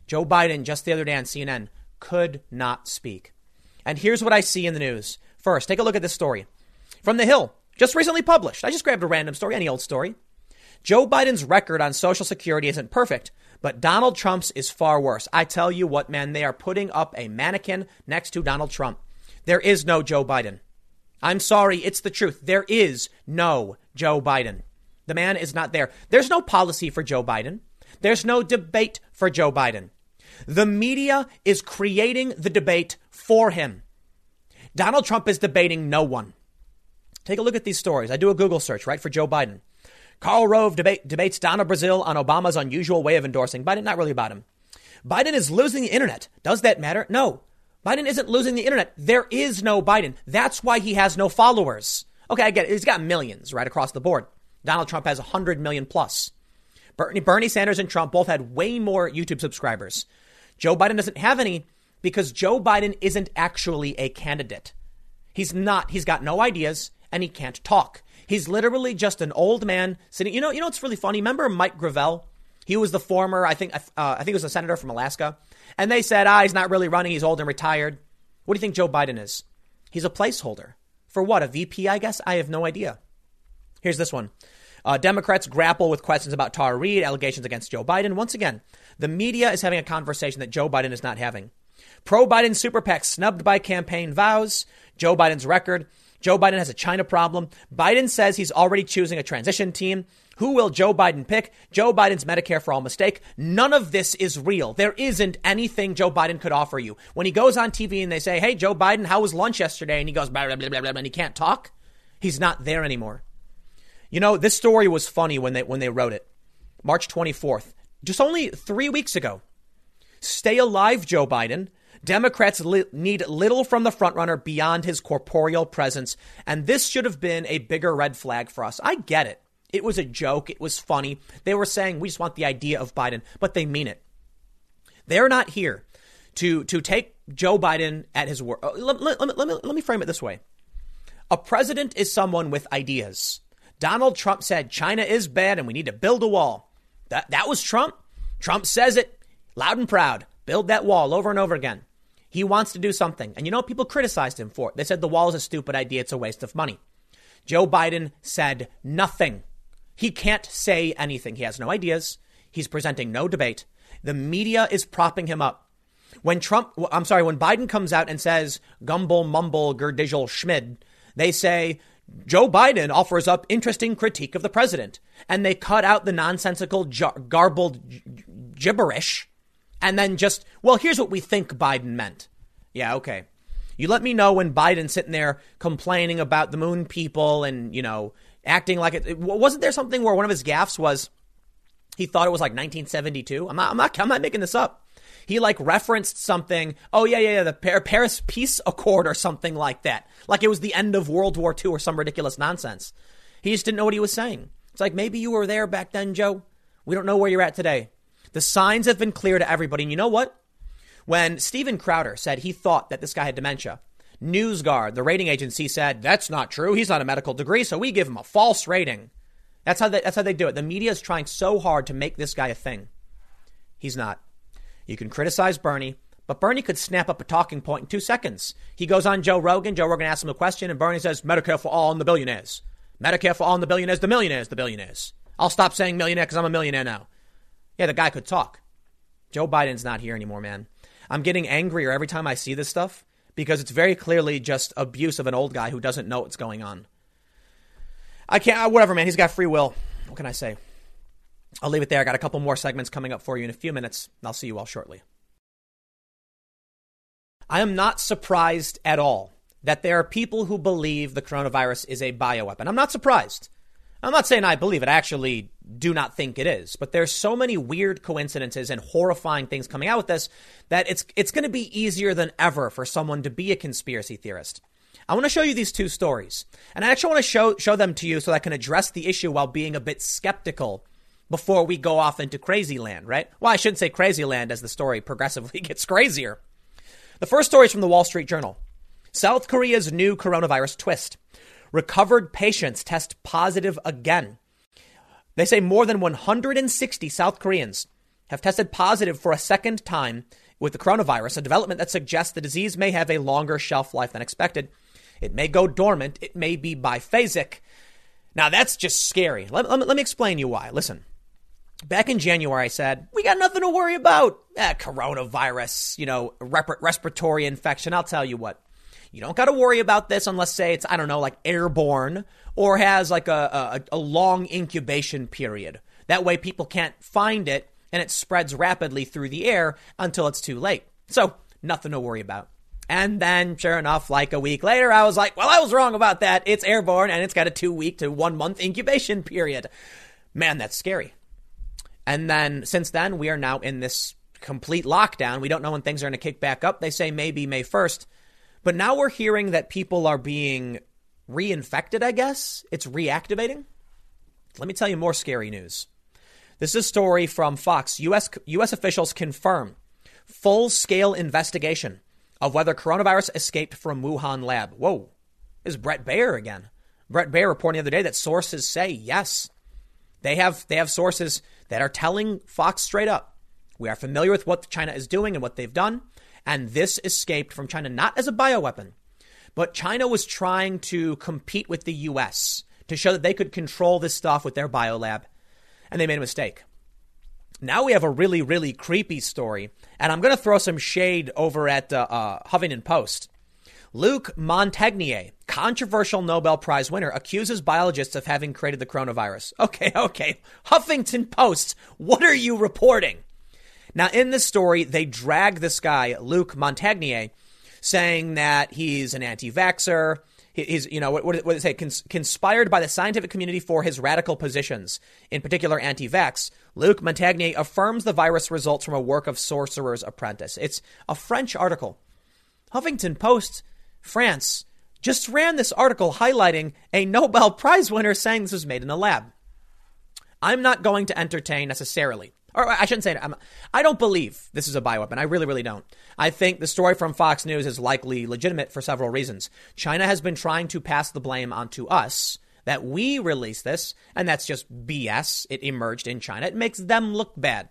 Joe Biden, just the other day on CNN, could not speak. And here's what I see in the news. First, take a look at this story from The Hill. Just recently published. I just grabbed a random story, any old story. Joe Biden's record on Social Security isn't perfect, but Donald Trump's is far worse. I tell you what, man, they are putting up a mannequin next to Donald Trump. There is no Joe Biden. I'm sorry. It's the truth. There is no Joe Biden. The man is not there. There's no policy for Joe Biden. There's no debate for Joe Biden. The media is creating the debate for him. Donald Trump is debating no one. Take a look at these stories. I do a Google search, right, for Joe Biden. Karl Rove debates Donna Brazile on Obama's unusual way of endorsing Biden. Not really about him. Biden is losing the internet. Does that matter? No, Biden isn't losing the internet. There is no Biden. That's why he has no followers. OK, I get it. He's got millions right across the board. Donald Trump has 100 million plus. Bernie Sanders and Trump both had way more YouTube subscribers. Joe Biden doesn't have any because Joe Biden isn't actually a candidate. He's not. He's got no ideas. And he can't talk. He's literally just an old man sitting. You know, it's really funny. Remember Mike Gravel? He was the former, I think it was a senator from Alaska. And they said, he's not really running. He's old and retired. What do you think Joe Biden is? He's a placeholder for what? A VP, I guess. I have no idea. Here's this one. Democrats grapple with questions about Tara Reid, allegations against Joe Biden. Once again, the media is having a conversation that Joe Biden is not having. Pro-Biden super PAC snubbed by campaign vows. Joe Biden's record. Joe Biden has a China problem. Biden says he's already choosing a transition team. Who will Joe Biden pick? Joe Biden's Medicare for all mistake. None of this is real. There isn't anything Joe Biden could offer you. When he goes on TV and they say, hey, Joe Biden, how was lunch yesterday? And he goes, blah, blah, blah, blah, blah, and he can't talk. He's not there anymore. You know, this story was funny when they wrote it. March 24th, just only 3 weeks ago. Stay alive, Joe Biden. Democrats need little from the frontrunner beyond his corporeal presence. And this should have been a bigger red flag for us. I get it. It was a joke. It was funny. They were saying we just want the idea of Biden, but they mean it. They're not here to take Joe Biden at his word. Let me frame it this way. A president is someone with ideas. Donald Trump said China is bad and we need to build a wall. That was Trump. Trump says it loud and proud. Build that wall over and over again. He wants to do something. And, you know, people criticized him for it. They said the wall is a stupid idea. It's a waste of money. Joe Biden said nothing. He can't say anything. He has no ideas. He's presenting no debate. The media is propping him up. When Biden comes out and says gumble mumble gerdigial schmid, they say Joe Biden offers up interesting critique of the president, and they cut out the nonsensical, garbled gibberish, and then just, well, here's what we think Biden meant. Yeah, okay. You let me know when Biden's sitting there complaining about the moon people and, you know, acting like it. Wasn't there something where one of his gaffes was he thought it was like 1972? I'm not making this up. He like referenced something. Oh, yeah. The Paris Peace Accord or something like that. Like it was the end of World War II or some ridiculous nonsense. He just didn't know what he was saying. It's like, maybe you were there back then, Joe. We don't know where you're at today. The signs have been clear to everybody. And you know what? When Steven Crowder said he thought that this guy had dementia, NewsGuard, the rating agency, said, that's not true. He's not a medical degree. So we give him a false rating. That's how they do it. The media is trying so hard to make this guy a thing. He's not. You can criticize Bernie, but Bernie could snap up a talking point in 2 seconds. He goes on Joe Rogan. Joe Rogan asks him a question and Bernie says, Medicare for all and the billionaires. Medicare for all and the billionaires, the millionaires, the billionaires. I'll stop saying millionaire because I'm a millionaire now. Yeah, the guy could talk. Joe Biden's not here anymore, man. I'm getting angrier every time I see this stuff because it's very clearly just abuse of an old guy who doesn't know what's going on. I can't, whatever, man. He's got free will. What can I say? I'll leave it there. I got a couple more segments coming up for you in a few minutes. I'll see you all shortly. I am not surprised at all that there are people who believe the coronavirus is a bioweapon. I'm not surprised. I'm not saying I believe it. I actually do not think it is. But there's so many weird coincidences and horrifying things coming out with this that it's going to be easier than ever for someone to be a conspiracy theorist. I want to show you these two stories, and I actually want to show them to you so that I can address the issue while being a bit skeptical before we go off into crazy land, right? Well, I shouldn't say crazy land as the story progressively gets crazier. The first story is from the Wall Street Journal. South Korea's new coronavirus twist. Recovered patients test positive again. They say more than 160 South Koreans have tested positive for a second time with the coronavirus, a development that suggests the disease may have a longer shelf life than expected. It may go dormant. It may be biphasic. Now, that's just scary. Let me explain you why. Listen, back in January, I said, we got nothing to worry about. Coronavirus, you know, respiratory infection. I'll tell you what. You don't got to worry about this unless, say, it's, I don't know, like airborne or has like a long incubation period. That way people can't find it and it spreads rapidly through the air until it's too late. So nothing to worry about. And then sure enough, like a week later, I was like, well, I was wrong about that. It's airborne and it's got a 2-week to 1-month incubation period. Man, that's scary. And then since then, we are now in this complete lockdown. We don't know when things are going to kick back up. They say maybe May 1st. But now we're hearing that people are being reinfected, I guess. It's reactivating. Let me tell you more scary news. This is a story from Fox. U.S. officials confirm full-scale investigation of whether coronavirus escaped from Wuhan lab. Whoa, this is Brett Baer again. Brett Baer reporting the other day that sources say, yes, they have sources that are telling Fox straight up, we are familiar with what China is doing and what they've done. And this escaped from China, not as a bioweapon, but China was trying to compete with the U.S. to show that they could control this stuff with their biolab. And they made a mistake. Now we have a really, really creepy story, and I'm going to throw some shade over at Huffington Post. Luc Montagnier, controversial Nobel Prize winner, accuses biologists of having created the coronavirus. Okay. Huffington Post, what are you reporting? Now, in this story, they drag this guy, Luc Montagnier, saying that he's an anti-vaxxer. He's, you know, what they say, conspired by the scientific community for his radical positions, in particular anti-vax. Luc Montagnier affirms the virus results from a work of Sorcerer's Apprentice. It's a French article. Huffington Post, France, just ran this article highlighting a Nobel Prize winner saying this was made in a lab. I'm not going to entertain necessarily. Or I shouldn't say it. I don't believe this is a bioweapon. I really, really don't. I think the story from Fox News is likely legitimate for several reasons. China has been trying to pass the blame onto us that we released this, and that's just BS. It emerged in China. It makes them look bad.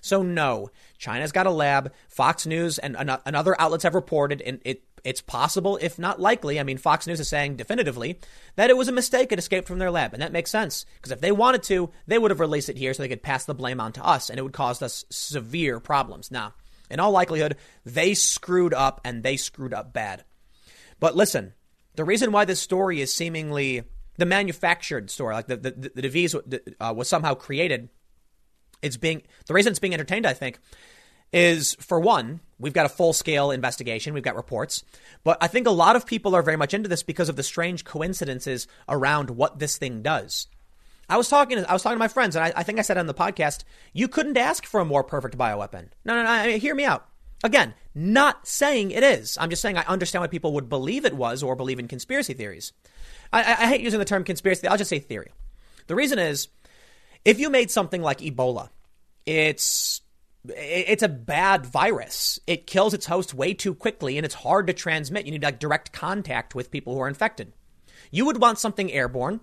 So no, China's got a lab. Fox News and other outlets have reported, and it's possible, if not likely. I mean, Fox News is saying definitively that it was a mistake. It escaped from their lab. And that makes sense because if they wanted to, they would have released it here so they could pass the blame on to us and it would cause us severe problems. Now, in all likelihood, they screwed up and they screwed up bad. But listen, The reason why this story is seemingly the manufactured story, like the disease was somehow created. The reason it's being entertained, I think, is for one, we've got a full scale investigation. We've got reports. But I think a lot of people are very much into this because of the strange coincidences around what this thing does. I was talking to my friends, and I think I said on the podcast, you couldn't ask for a more perfect bioweapon. No. I mean, hear me out. Again, not saying it is. I'm just saying I understand why people would believe it was or believe in conspiracy theories. I hate using the term conspiracy. I'll just say theory. The reason is, if you made something like Ebola, it's a bad virus. It kills its host way too quickly, and it's hard to transmit. You need like direct contact with people who are infected. You would want something airborne.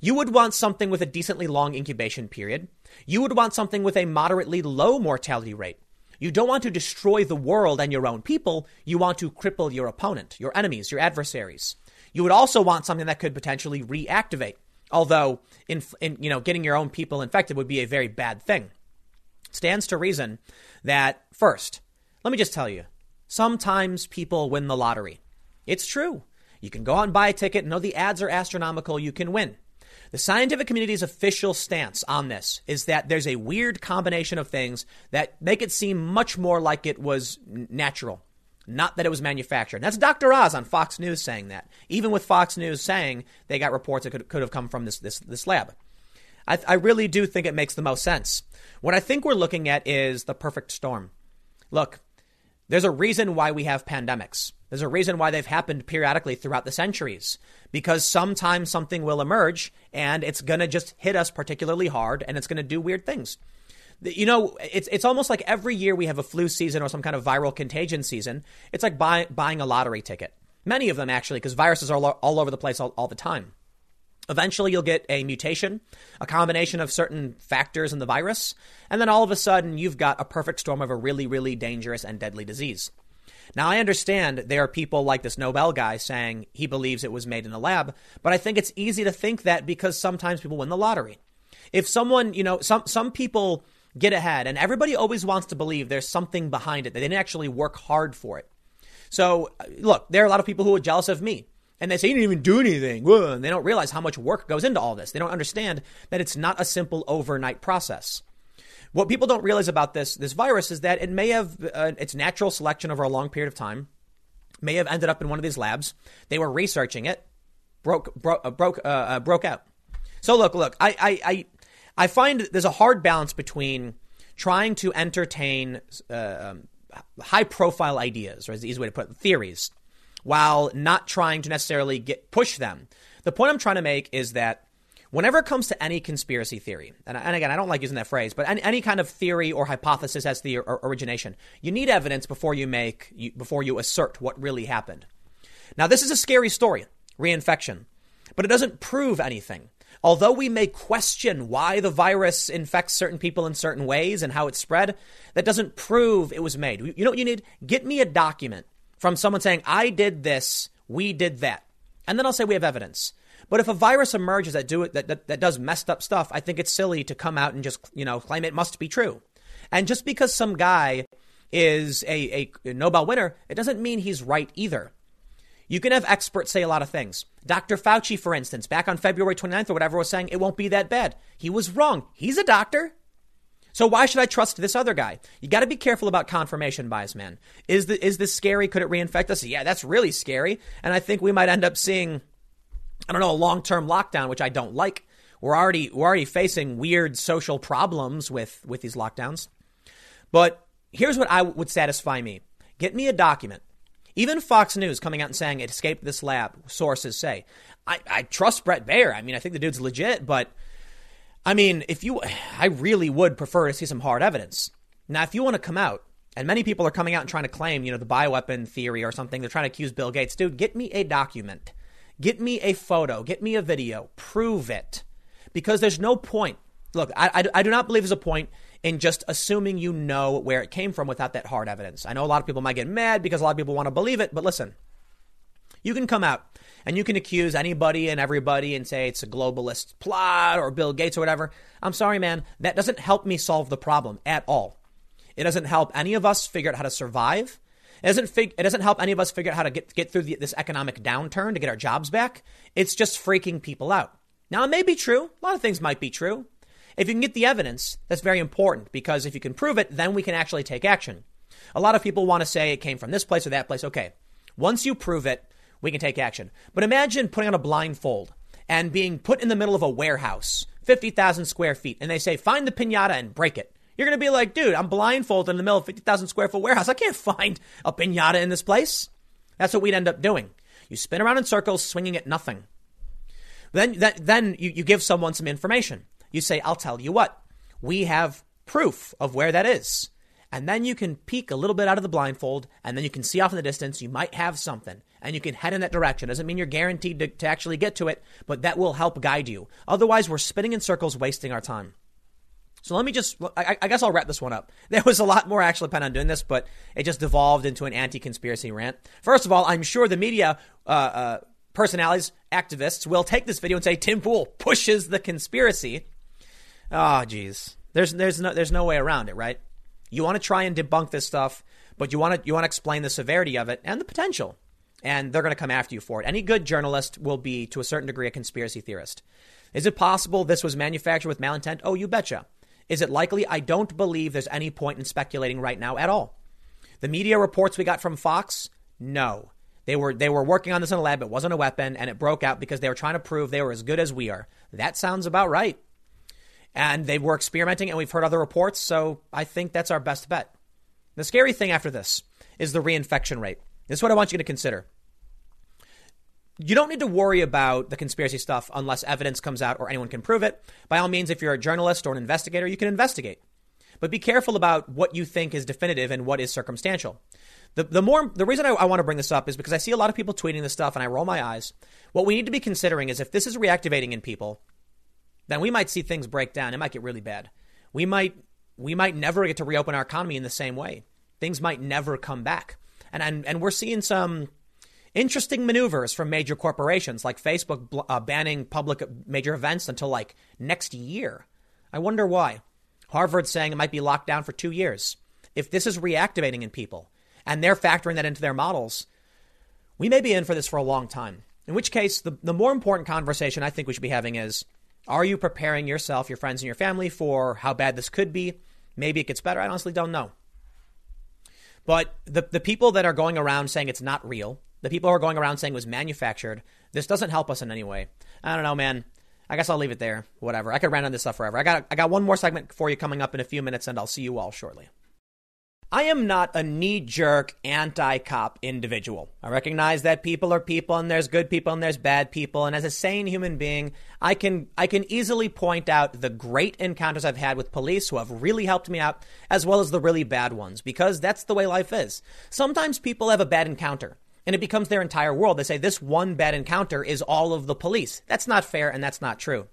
You would want something with a decently long incubation period. You would want something with a moderately low mortality rate. You don't want to destroy the world and your own people. You want to cripple your opponent, your enemies, your adversaries. You would also want something that could potentially reactivate. Although, getting your own people infected would be a very bad thing. Stands to reason that first, let me just tell you, sometimes people win the lottery. It's true. You can go out and buy a ticket, and though the ads are astronomical, you can win. The scientific community's official stance on this is that there's a weird combination of things that make it seem much more like it was natural, not that it was manufactured. And that's Dr. Oz on Fox News saying that, even with Fox News saying they got reports that could have come from this lab. I really do think it makes the most sense. What I think we're looking at is the perfect storm. Look, there's a reason why we have pandemics. There's a reason why they've happened periodically throughout the centuries, because sometimes something will emerge and it's going to just hit us particularly hard and it's going to do weird things. You know, it's almost like every year we have a flu season or some kind of viral contagion season. It's like buying a lottery ticket. Many of them, actually, because viruses are all over the place all the time. Eventually, you'll get a mutation, a combination of certain factors in the virus. And then all of a sudden, you've got a perfect storm of a really, really dangerous and deadly disease. Now, I understand there are people like this Nobel guy saying he believes it was made in a lab. But I think it's easy to think that because sometimes people win the lottery. If someone, some people get ahead, and everybody always wants to believe there's something behind it, that they didn't actually work hard for it. So, look, there are a lot of people who are jealous of me, and they say, you didn't even do anything. Whoa. And they don't realize how much work goes into all this. They don't understand that it's not a simple overnight process. What people don't realize about this virus is that it may have its natural selection over a long period of time, may have ended up in one of these labs. They were researching it, broke out. So, look, I find there's a hard balance between trying to entertain high profile ideas, or is the easy way to put it, theories, while not trying to necessarily push them. The point I'm trying to make is that whenever it comes to any conspiracy theory, and again, I don't like using that phrase, but any kind of theory or hypothesis as the origination, you need evidence before you assert what really happened. Now, this is a scary story, reinfection, but it doesn't prove anything. Although we may question why the virus infects certain people in certain ways and how it spread, that doesn't prove it was made. You know what you need? Get me a document from someone saying, I did this, we did that. And then I'll say we have evidence. But if a virus emerges that does messed up stuff, I think it's silly to come out and just, claim it must be true. And just because some guy is a Nobel winner, it doesn't mean he's right either. You can have experts say a lot of things. Dr. Fauci, for instance, back on February 29th or whatever, was saying it won't be that bad. He was wrong. He's a doctor. So why should I trust this other guy? You got to be careful about confirmation bias, man. Is this scary? Could it reinfect us? Yeah, that's really scary. And I think we might end up seeing, a long-term lockdown, which I don't like. We're already facing weird social problems with these lockdowns. But here's what I would satisfy me. Get me a document. Even Fox News coming out and saying it escaped this lab, sources say. I trust Brett Baer. I think the dude's legit, but I really would prefer to see some hard evidence. Now, if you want to come out, and many people are coming out and trying to claim, the bioweapon theory or something, they're trying to accuse Bill Gates. Dude, get me a document. Get me a photo. Get me a video. Prove it. Because there's no point. Look, I do not believe there's a point in just assuming where it came from without that hard evidence. I know a lot of people might get mad because a lot of people want to believe it. But listen, you can come out and you can accuse anybody and everybody and say it's a globalist plot or Bill Gates or whatever. I'm sorry, man. That doesn't help me solve the problem at all. It doesn't help any of us figure out how to survive. It doesn't help any of us figure out how to get through this economic downturn to get our jobs back. It's just freaking people out. Now, it may be true. A lot of things might be true. If you can get the evidence, that's very important, because if you can prove it, then we can actually take action. A lot of people want to say it came from this place or that place. OK, once you prove it, we can take action. But imagine putting on a blindfold and being put in the middle of a warehouse, 50,000 square feet. And they say, find the piñata and break it. You're going to be like, dude, I'm blindfolded in the middle of a 50,000 square foot warehouse. I can't find a piñata in this place. That's what we'd end up doing. You spin around in circles, swinging at nothing. Then you give someone some information. You say, I'll tell you what, we have proof of where that is. And then you can peek a little bit out of the blindfold, and then you can see off in the distance. You might have something, and you can head in that direction. Doesn't mean you're guaranteed to actually get to it, but that will help guide you. Otherwise, we're spinning in circles, wasting our time. So let me just, I guess I'll wrap this one up. There was a lot more I actually planned on doing this, but it just devolved into an anti-conspiracy rant. First of all, I'm sure the media personalities, activists will take this video and say, Tim Pool pushes the conspiracy. Oh, geez. There's no way around it, right? You want to try and debunk this stuff, but you want to explain the severity of it and the potential, and they're going to come after you for it. Any good journalist will be, to a certain degree, a conspiracy theorist. Is it possible this was manufactured with malintent? Oh, you betcha. Is it likely? I don't believe there's any point in speculating right now at all. The media reports we got from Fox, no. They were working on this in a lab. It wasn't a weapon, and it broke out because they were trying to prove they were as good as we are. That sounds about right. And they were experimenting, and we've heard other reports. So I think that's our best bet. The scary thing after this is the reinfection rate. This is what I want you to consider. You don't need to worry about the conspiracy stuff unless evidence comes out or anyone can prove it. By all means, if you're a journalist or an investigator, you can investigate. But be careful about what you think is definitive and what is circumstantial. The reason I want to bring this up is because I see a lot of people tweeting this stuff and I roll my eyes. What we need to be considering is if this is reactivating in people, then we might see things break down. It might get really bad. We might never get to reopen our economy in the same way. Things might never come back. And we're seeing some interesting maneuvers from major corporations like Facebook banning public major events until like next year. I wonder why. Harvard's saying it might be locked down for 2 years. If this is reactivating in people and they're factoring that into their models, we may be in for this for a long time. In which case, the more important conversation I think we should be having is, are you preparing yourself, your friends and your family for how bad this could be? Maybe it gets better. I honestly don't know. But the people that are going around saying it's not real, the people who are going around saying it was manufactured, this doesn't help us in any way. I don't know, man. I guess I'll leave it there. Whatever. I could rant on this stuff forever. I got one more segment for you coming up in a few minutes, and I'll see you all shortly. I am not a knee-jerk anti-cop individual. I recognize that people are people, and there's good people and there's bad people. And as a sane human being, I can easily point out the great encounters I've had with police who have really helped me out, as well as the really bad ones, because that's the way life is. Sometimes people have a bad encounter and it becomes their entire world. They say this one bad encounter is all of the police. That's not fair and that's not true.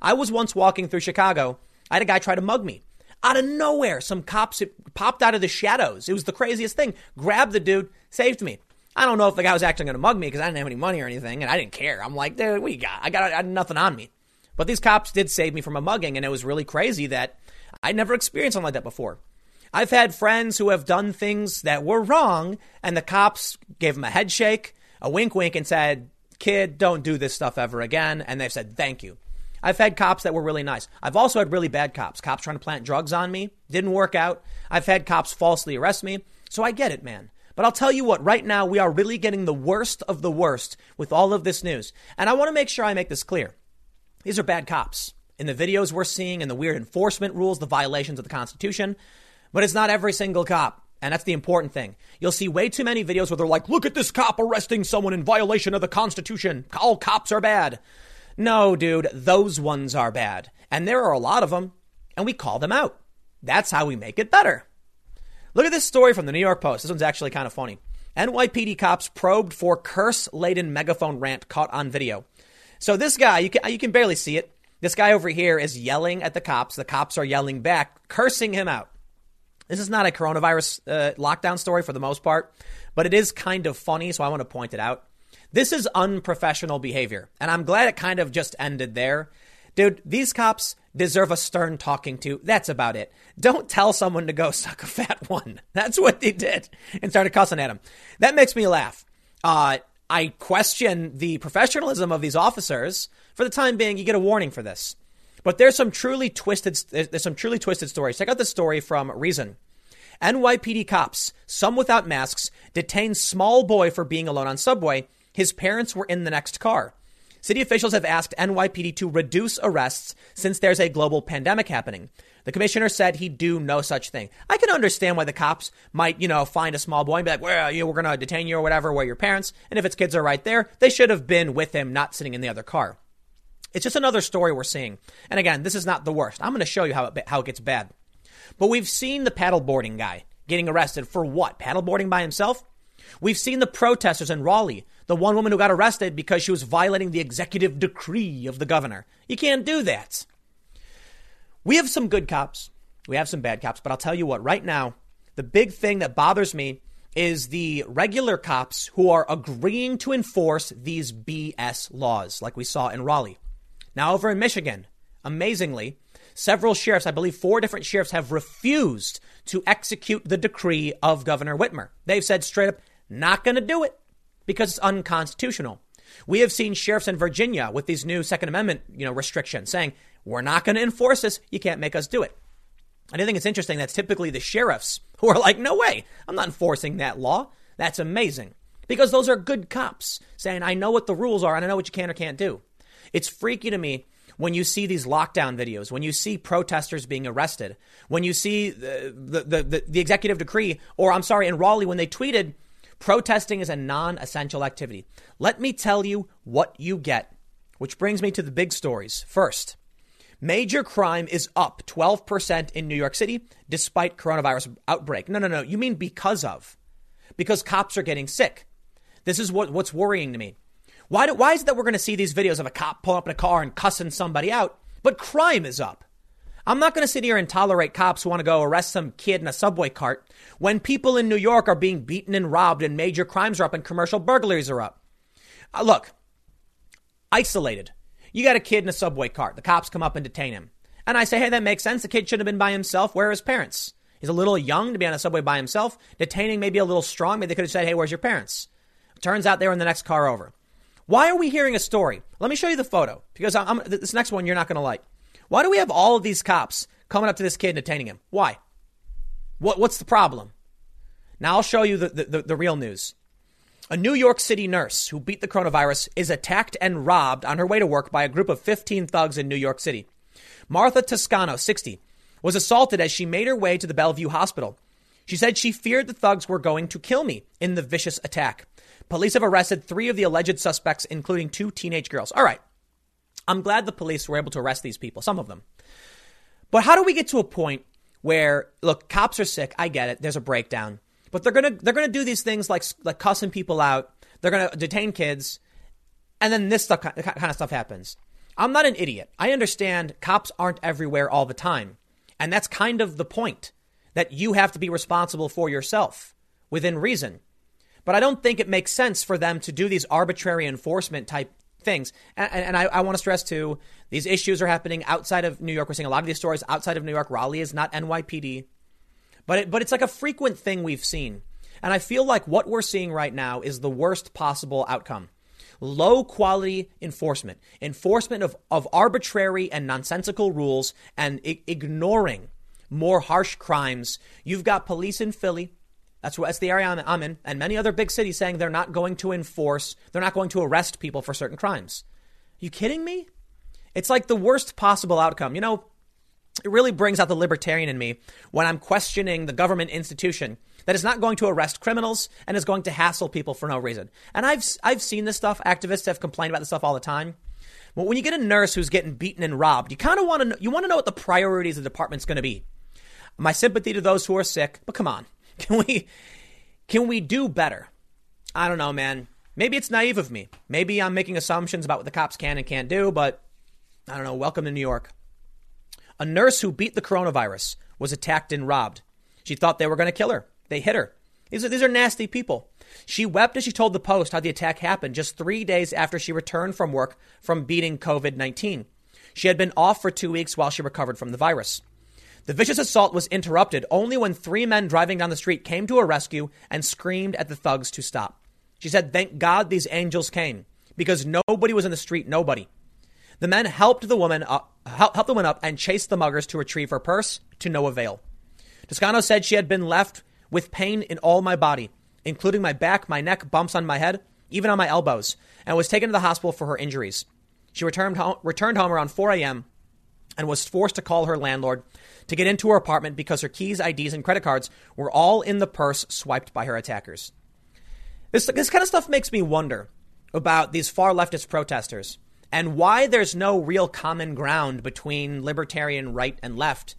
I was once walking through Chicago. I had a guy try to mug me. Out of nowhere, some cops popped out of the shadows. It was the craziest thing. Grabbed the dude, saved me. I don't know if the guy was actually going to mug me because I didn't have any money or anything, and I didn't care. I'm like, dude, what you got? I had nothing on me. But these cops did save me from a mugging, and it was really crazy that I never experienced something like that before. I've had friends who have done things that were wrong, and the cops gave them a head shake, a wink, and said, kid, don't do this stuff ever again. And they've said, thank you. I've had cops that were really nice. I've also had really bad cops trying to plant drugs on me. Didn't work out. I've had cops falsely arrest me. So I get it, man. But I'll tell you what, right now, we are really getting the worst of the worst with all of this news. And I want to make sure I make this clear. These are bad cops in the videos we're seeing and the weird enforcement rules, the violations of the Constitution. But it's not every single cop. And that's the important thing. You'll see way too many videos where they're like, look at this cop arresting someone in violation of the Constitution. All cops are bad. No, dude, those ones are bad. And there are a lot of them, and we call them out. That's how we make it better. Look at this story from the New York Post. This one's actually kind of funny. NYPD cops probed for curse-laden megaphone rant caught on video. So this guy, you can barely see it. This guy over here is yelling at the cops. The cops are yelling back, cursing him out. This is not a coronavirus lockdown story for the most part, but it is kind of funny, so I want to point it out. This is unprofessional behavior, and I'm glad it kind of just ended there. Dude, these cops deserve a stern talking to. That's about it. Don't tell someone to go suck a fat one. That's what they did and started cussing at him. That makes me laugh. I question the professionalism of these officers. For the time being, you get a warning for this. But there's some truly twisted stories. Check out the story from Reason. NYPD cops, some without masks, detained small boy for being alone on subway. His parents were in the next car. City officials have asked NYPD to reduce arrests since there's a global pandemic happening. The commissioner said he'd do no such thing. I can understand why the cops might, find a small boy and be like, well, we're going to detain you or whatever, where your parents. And if his kids are right there, they should have been with him, not sitting in the other car. It's just another story we're seeing. And again, this is not the worst. I'm going to show you how it gets bad. But we've seen the paddleboarding guy getting arrested for what? Paddleboarding by himself? We've seen the protesters in Raleigh, the one woman who got arrested because she was violating the executive decree of the governor. You can't do that. We have some good cops. We have some bad cops. But I'll tell you what, right now, the big thing that bothers me is the regular cops who are agreeing to enforce these BS laws like we saw in Raleigh. Now, over in Michigan, amazingly, several sheriffs, I believe 4 different sheriffs, have refused to execute the decree of Governor Whitmer. They've said straight up, not going to do it because it's unconstitutional. We have seen sheriffs in Virginia with these new Second Amendment, restrictions saying, we're not going to enforce this. You can't make us do it. And I think it's interesting. That's typically the sheriffs who are like, no way, I'm not enforcing that law. That's amazing, because those are good cops saying, I know what the rules are and I know what you can or can't do. It's freaky to me when you see these lockdown videos, when you see protesters being arrested, when you see the executive decree, or I'm sorry, in Raleigh, when they tweeted, protesting is a non-essential activity. Let me tell you what you get, which brings me to the big stories. First, major crime is up 12% in New York City despite coronavirus outbreak. No. You mean because cops are getting sick. This is what's worrying to me. Why is it that we're going to see these videos of a cop pulling up in a car and cussing somebody out, but crime is up? I'm not going to sit here and tolerate cops who want to go arrest some kid in a subway cart when people in New York are being beaten and robbed and major crimes are up and commercial burglaries are up. Look, isolated. You got a kid in a subway cart. The cops come up and detain him. And I say, hey, that makes sense. The kid shouldn't have been by himself. Where are his parents? He's a little young to be on a subway by himself. Detaining may be a little strong. Maybe they could have said, hey, where's your parents? Turns out they were in the next car over. Why are we hearing a story? Let me show you the photo, because this next one you're not going to like. Why do we have all of these cops coming up to this kid and detaining him? Why? What's the problem? Now I'll show you the real news. A New York City nurse who beat the coronavirus is attacked and robbed on her way to work by a group of 15 thugs in New York City. Martha Toscano, 60, was assaulted as she made her way to the Bellevue Hospital. She said she feared the thugs were going to kill me in the vicious attack. Police have arrested 3 of the alleged suspects, including 2 teenage girls. All right. I'm glad the police were able to arrest these people, some of them. But how do we get to a point where, look, cops are sick. I get it. There's a breakdown, but they're going to do these things like cussing people out. They're going to detain kids. And then this stuff, kind of stuff happens. I'm not an idiot. I understand cops aren't everywhere all the time. And that's kind of the point, that you have to be responsible for yourself within reason. But I don't think it makes sense for them to do these arbitrary enforcement type things. And I want to stress, too, these issues are happening outside of New York. We're seeing a lot of these stories outside of New York. Raleigh is not NYPD, but it's like a frequent thing we've seen. And I feel like what we're seeing right now is the worst possible outcome. Low quality enforcement of arbitrary and nonsensical rules, and ignoring more harsh crimes. You've got police in Philly. That's the area I'm in, and many other big cities saying they're not going to enforce. They're not going to arrest people for certain crimes. Are you kidding me? It's like the worst possible outcome. It really brings out the libertarian in me when I'm questioning the government institution that is not going to arrest criminals and is going to hassle people for no reason. And I've seen this stuff. Activists have complained about this stuff all the time. But when you get a nurse who's getting beaten and robbed, you want to know what the priorities of the department's going to be. My sympathy to those who are sick, but come on. Can we do better? I don't know, man. Maybe it's naive of me. Maybe I'm making assumptions about what the cops can and can't do, but I don't know. Welcome to New York. A nurse who beat the coronavirus was attacked and robbed. She thought they were going to kill her. They hit her. These are nasty people. She wept as she told the Post how the attack happened just 3 days after she returned from work from beating COVID-19. She had been off for 2 weeks while she recovered from the virus. The vicious assault was interrupted only when three men driving down the street came to her rescue and screamed at the thugs to stop. She said, "Thank God these angels came because nobody was in the street. Nobody." The men helped the woman up, and chased the muggers to retrieve her purse to no avail. Toscano said she had been left with pain in all my body, including my back, my neck, bumps on my head, even on my elbows, and was taken to the hospital for her injuries. She returned home around 4 a.m. and was forced to call her landlord to get into her apartment because her keys, IDs, and credit cards were all in the purse swiped by her attackers. This kind of stuff makes me wonder about these far leftist protesters and why there's no real common ground between libertarian right and left,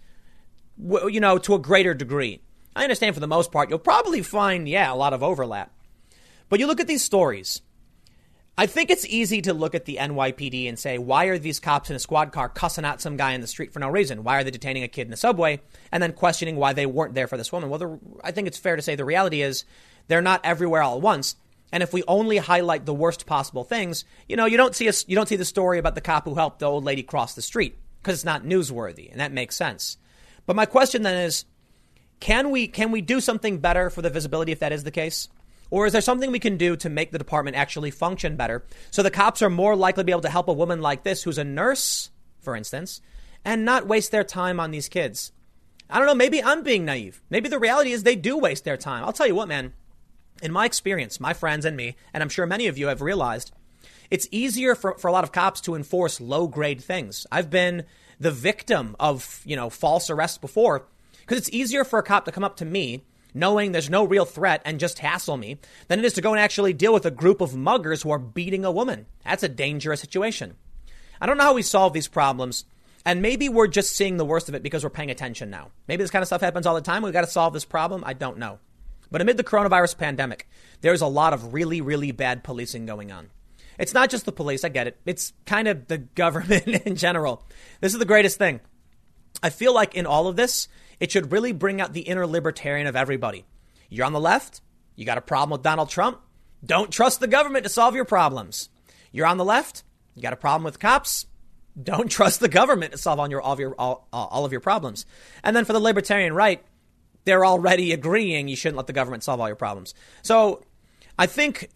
you know, to a greater degree. I understand for the most part, you'll probably find, a lot of overlap. But you look at these stories. I think it's easy to look at the NYPD and say, why are these cops in a squad car cussing out some guy in the street for no reason? Why are they detaining a kid in the subway and then questioning why they weren't there for this woman? Well, I think it's fair to say the reality is they're not everywhere all at once. And if we only highlight the worst possible things, you don't see the story about the cop who helped the old lady cross the street because it's not newsworthy. And that makes sense. But my question then is, can we do something better for the visibility if that is the case? Or is there something we can do to make the department actually function better so the cops are more likely to be able to help a woman like this who's a nurse, for instance, and not waste their time on these kids? I don't know. Maybe I'm being naive. Maybe the reality is they do waste their time. I'll tell you what, man. In my experience, my friends and me, and I'm sure many of you have realized, it's easier for a lot of cops to enforce low grade things. I've been the victim of, false arrests before because it's easier for a cop to come up to me knowing there's no real threat and just hassle me than it is to go and actually deal with a group of muggers who are beating a woman. That's a dangerous situation. I don't know how we solve these problems. And maybe we're just seeing the worst of it because we're paying attention now. Maybe this kind of stuff happens all the time. We've got to solve this problem. I don't know. But amid the coronavirus pandemic, there's a lot of really, really bad policing going on. It's not just the police. I get it. It's kind of the government in general. This is the greatest thing. I feel like in all of this, it should really bring out the inner libertarian of everybody. You're on the left. You got a problem with Donald Trump. Don't trust the government to solve your problems. You're on the left. You got a problem with cops. Don't trust the government to solve all of your problems. And then for the libertarian right, they're already agreeing you shouldn't let the government solve all your problems. So I think,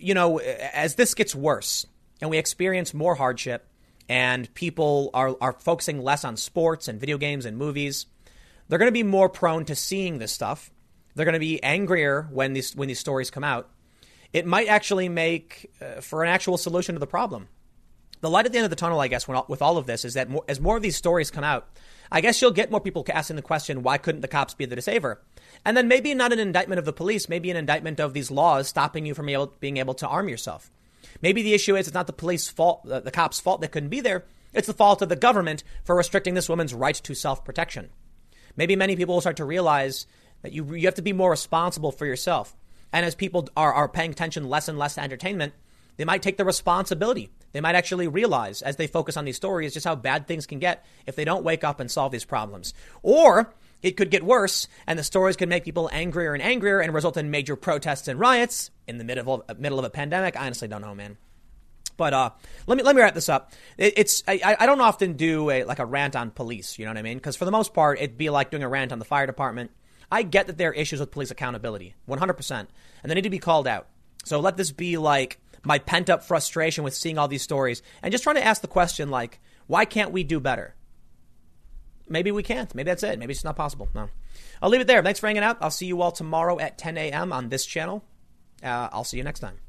as this gets worse and we experience more hardship and people are focusing less on sports and video games and movies, they're going to be more prone to seeing this stuff. They're going to be angrier when these stories come out. It might actually make for an actual solution to the problem. The light at the end of the tunnel, I guess, with all of this is that as more of these stories come out, I guess you'll get more people asking the question, why couldn't the cops be the desaver? And then maybe not an indictment of the police, maybe an indictment of these laws stopping you from being able to arm yourself. Maybe the issue is it's not the police fault, the cops' fault that couldn't be there. It's the fault of the government for restricting this woman's right to self-protection. Maybe many people will start to realize that you have to be more responsible for yourself. And as people are paying attention less and less to entertainment, they might take the responsibility. They might actually realize as they focus on these stories just how bad things can get if they don't wake up and solve these problems. Or it could get worse and the stories could make people angrier and angrier and result in major protests and riots in the middle of a pandemic. I honestly don't know, man. But let me wrap this up. I don't often do a rant on police. You know what I mean? Because for the most part, it'd be like doing a rant on the fire department. I get that there are issues with police accountability, 100%. And they need to be called out. So let this be like my pent up frustration with seeing all these stories and just trying to ask the question, like, why can't we do better? Maybe we can't. Maybe that's it. Maybe it's not possible. No, I'll leave it there. Thanks for hanging out. I'll see you all tomorrow at 10 a.m. on this channel. I'll see you next time.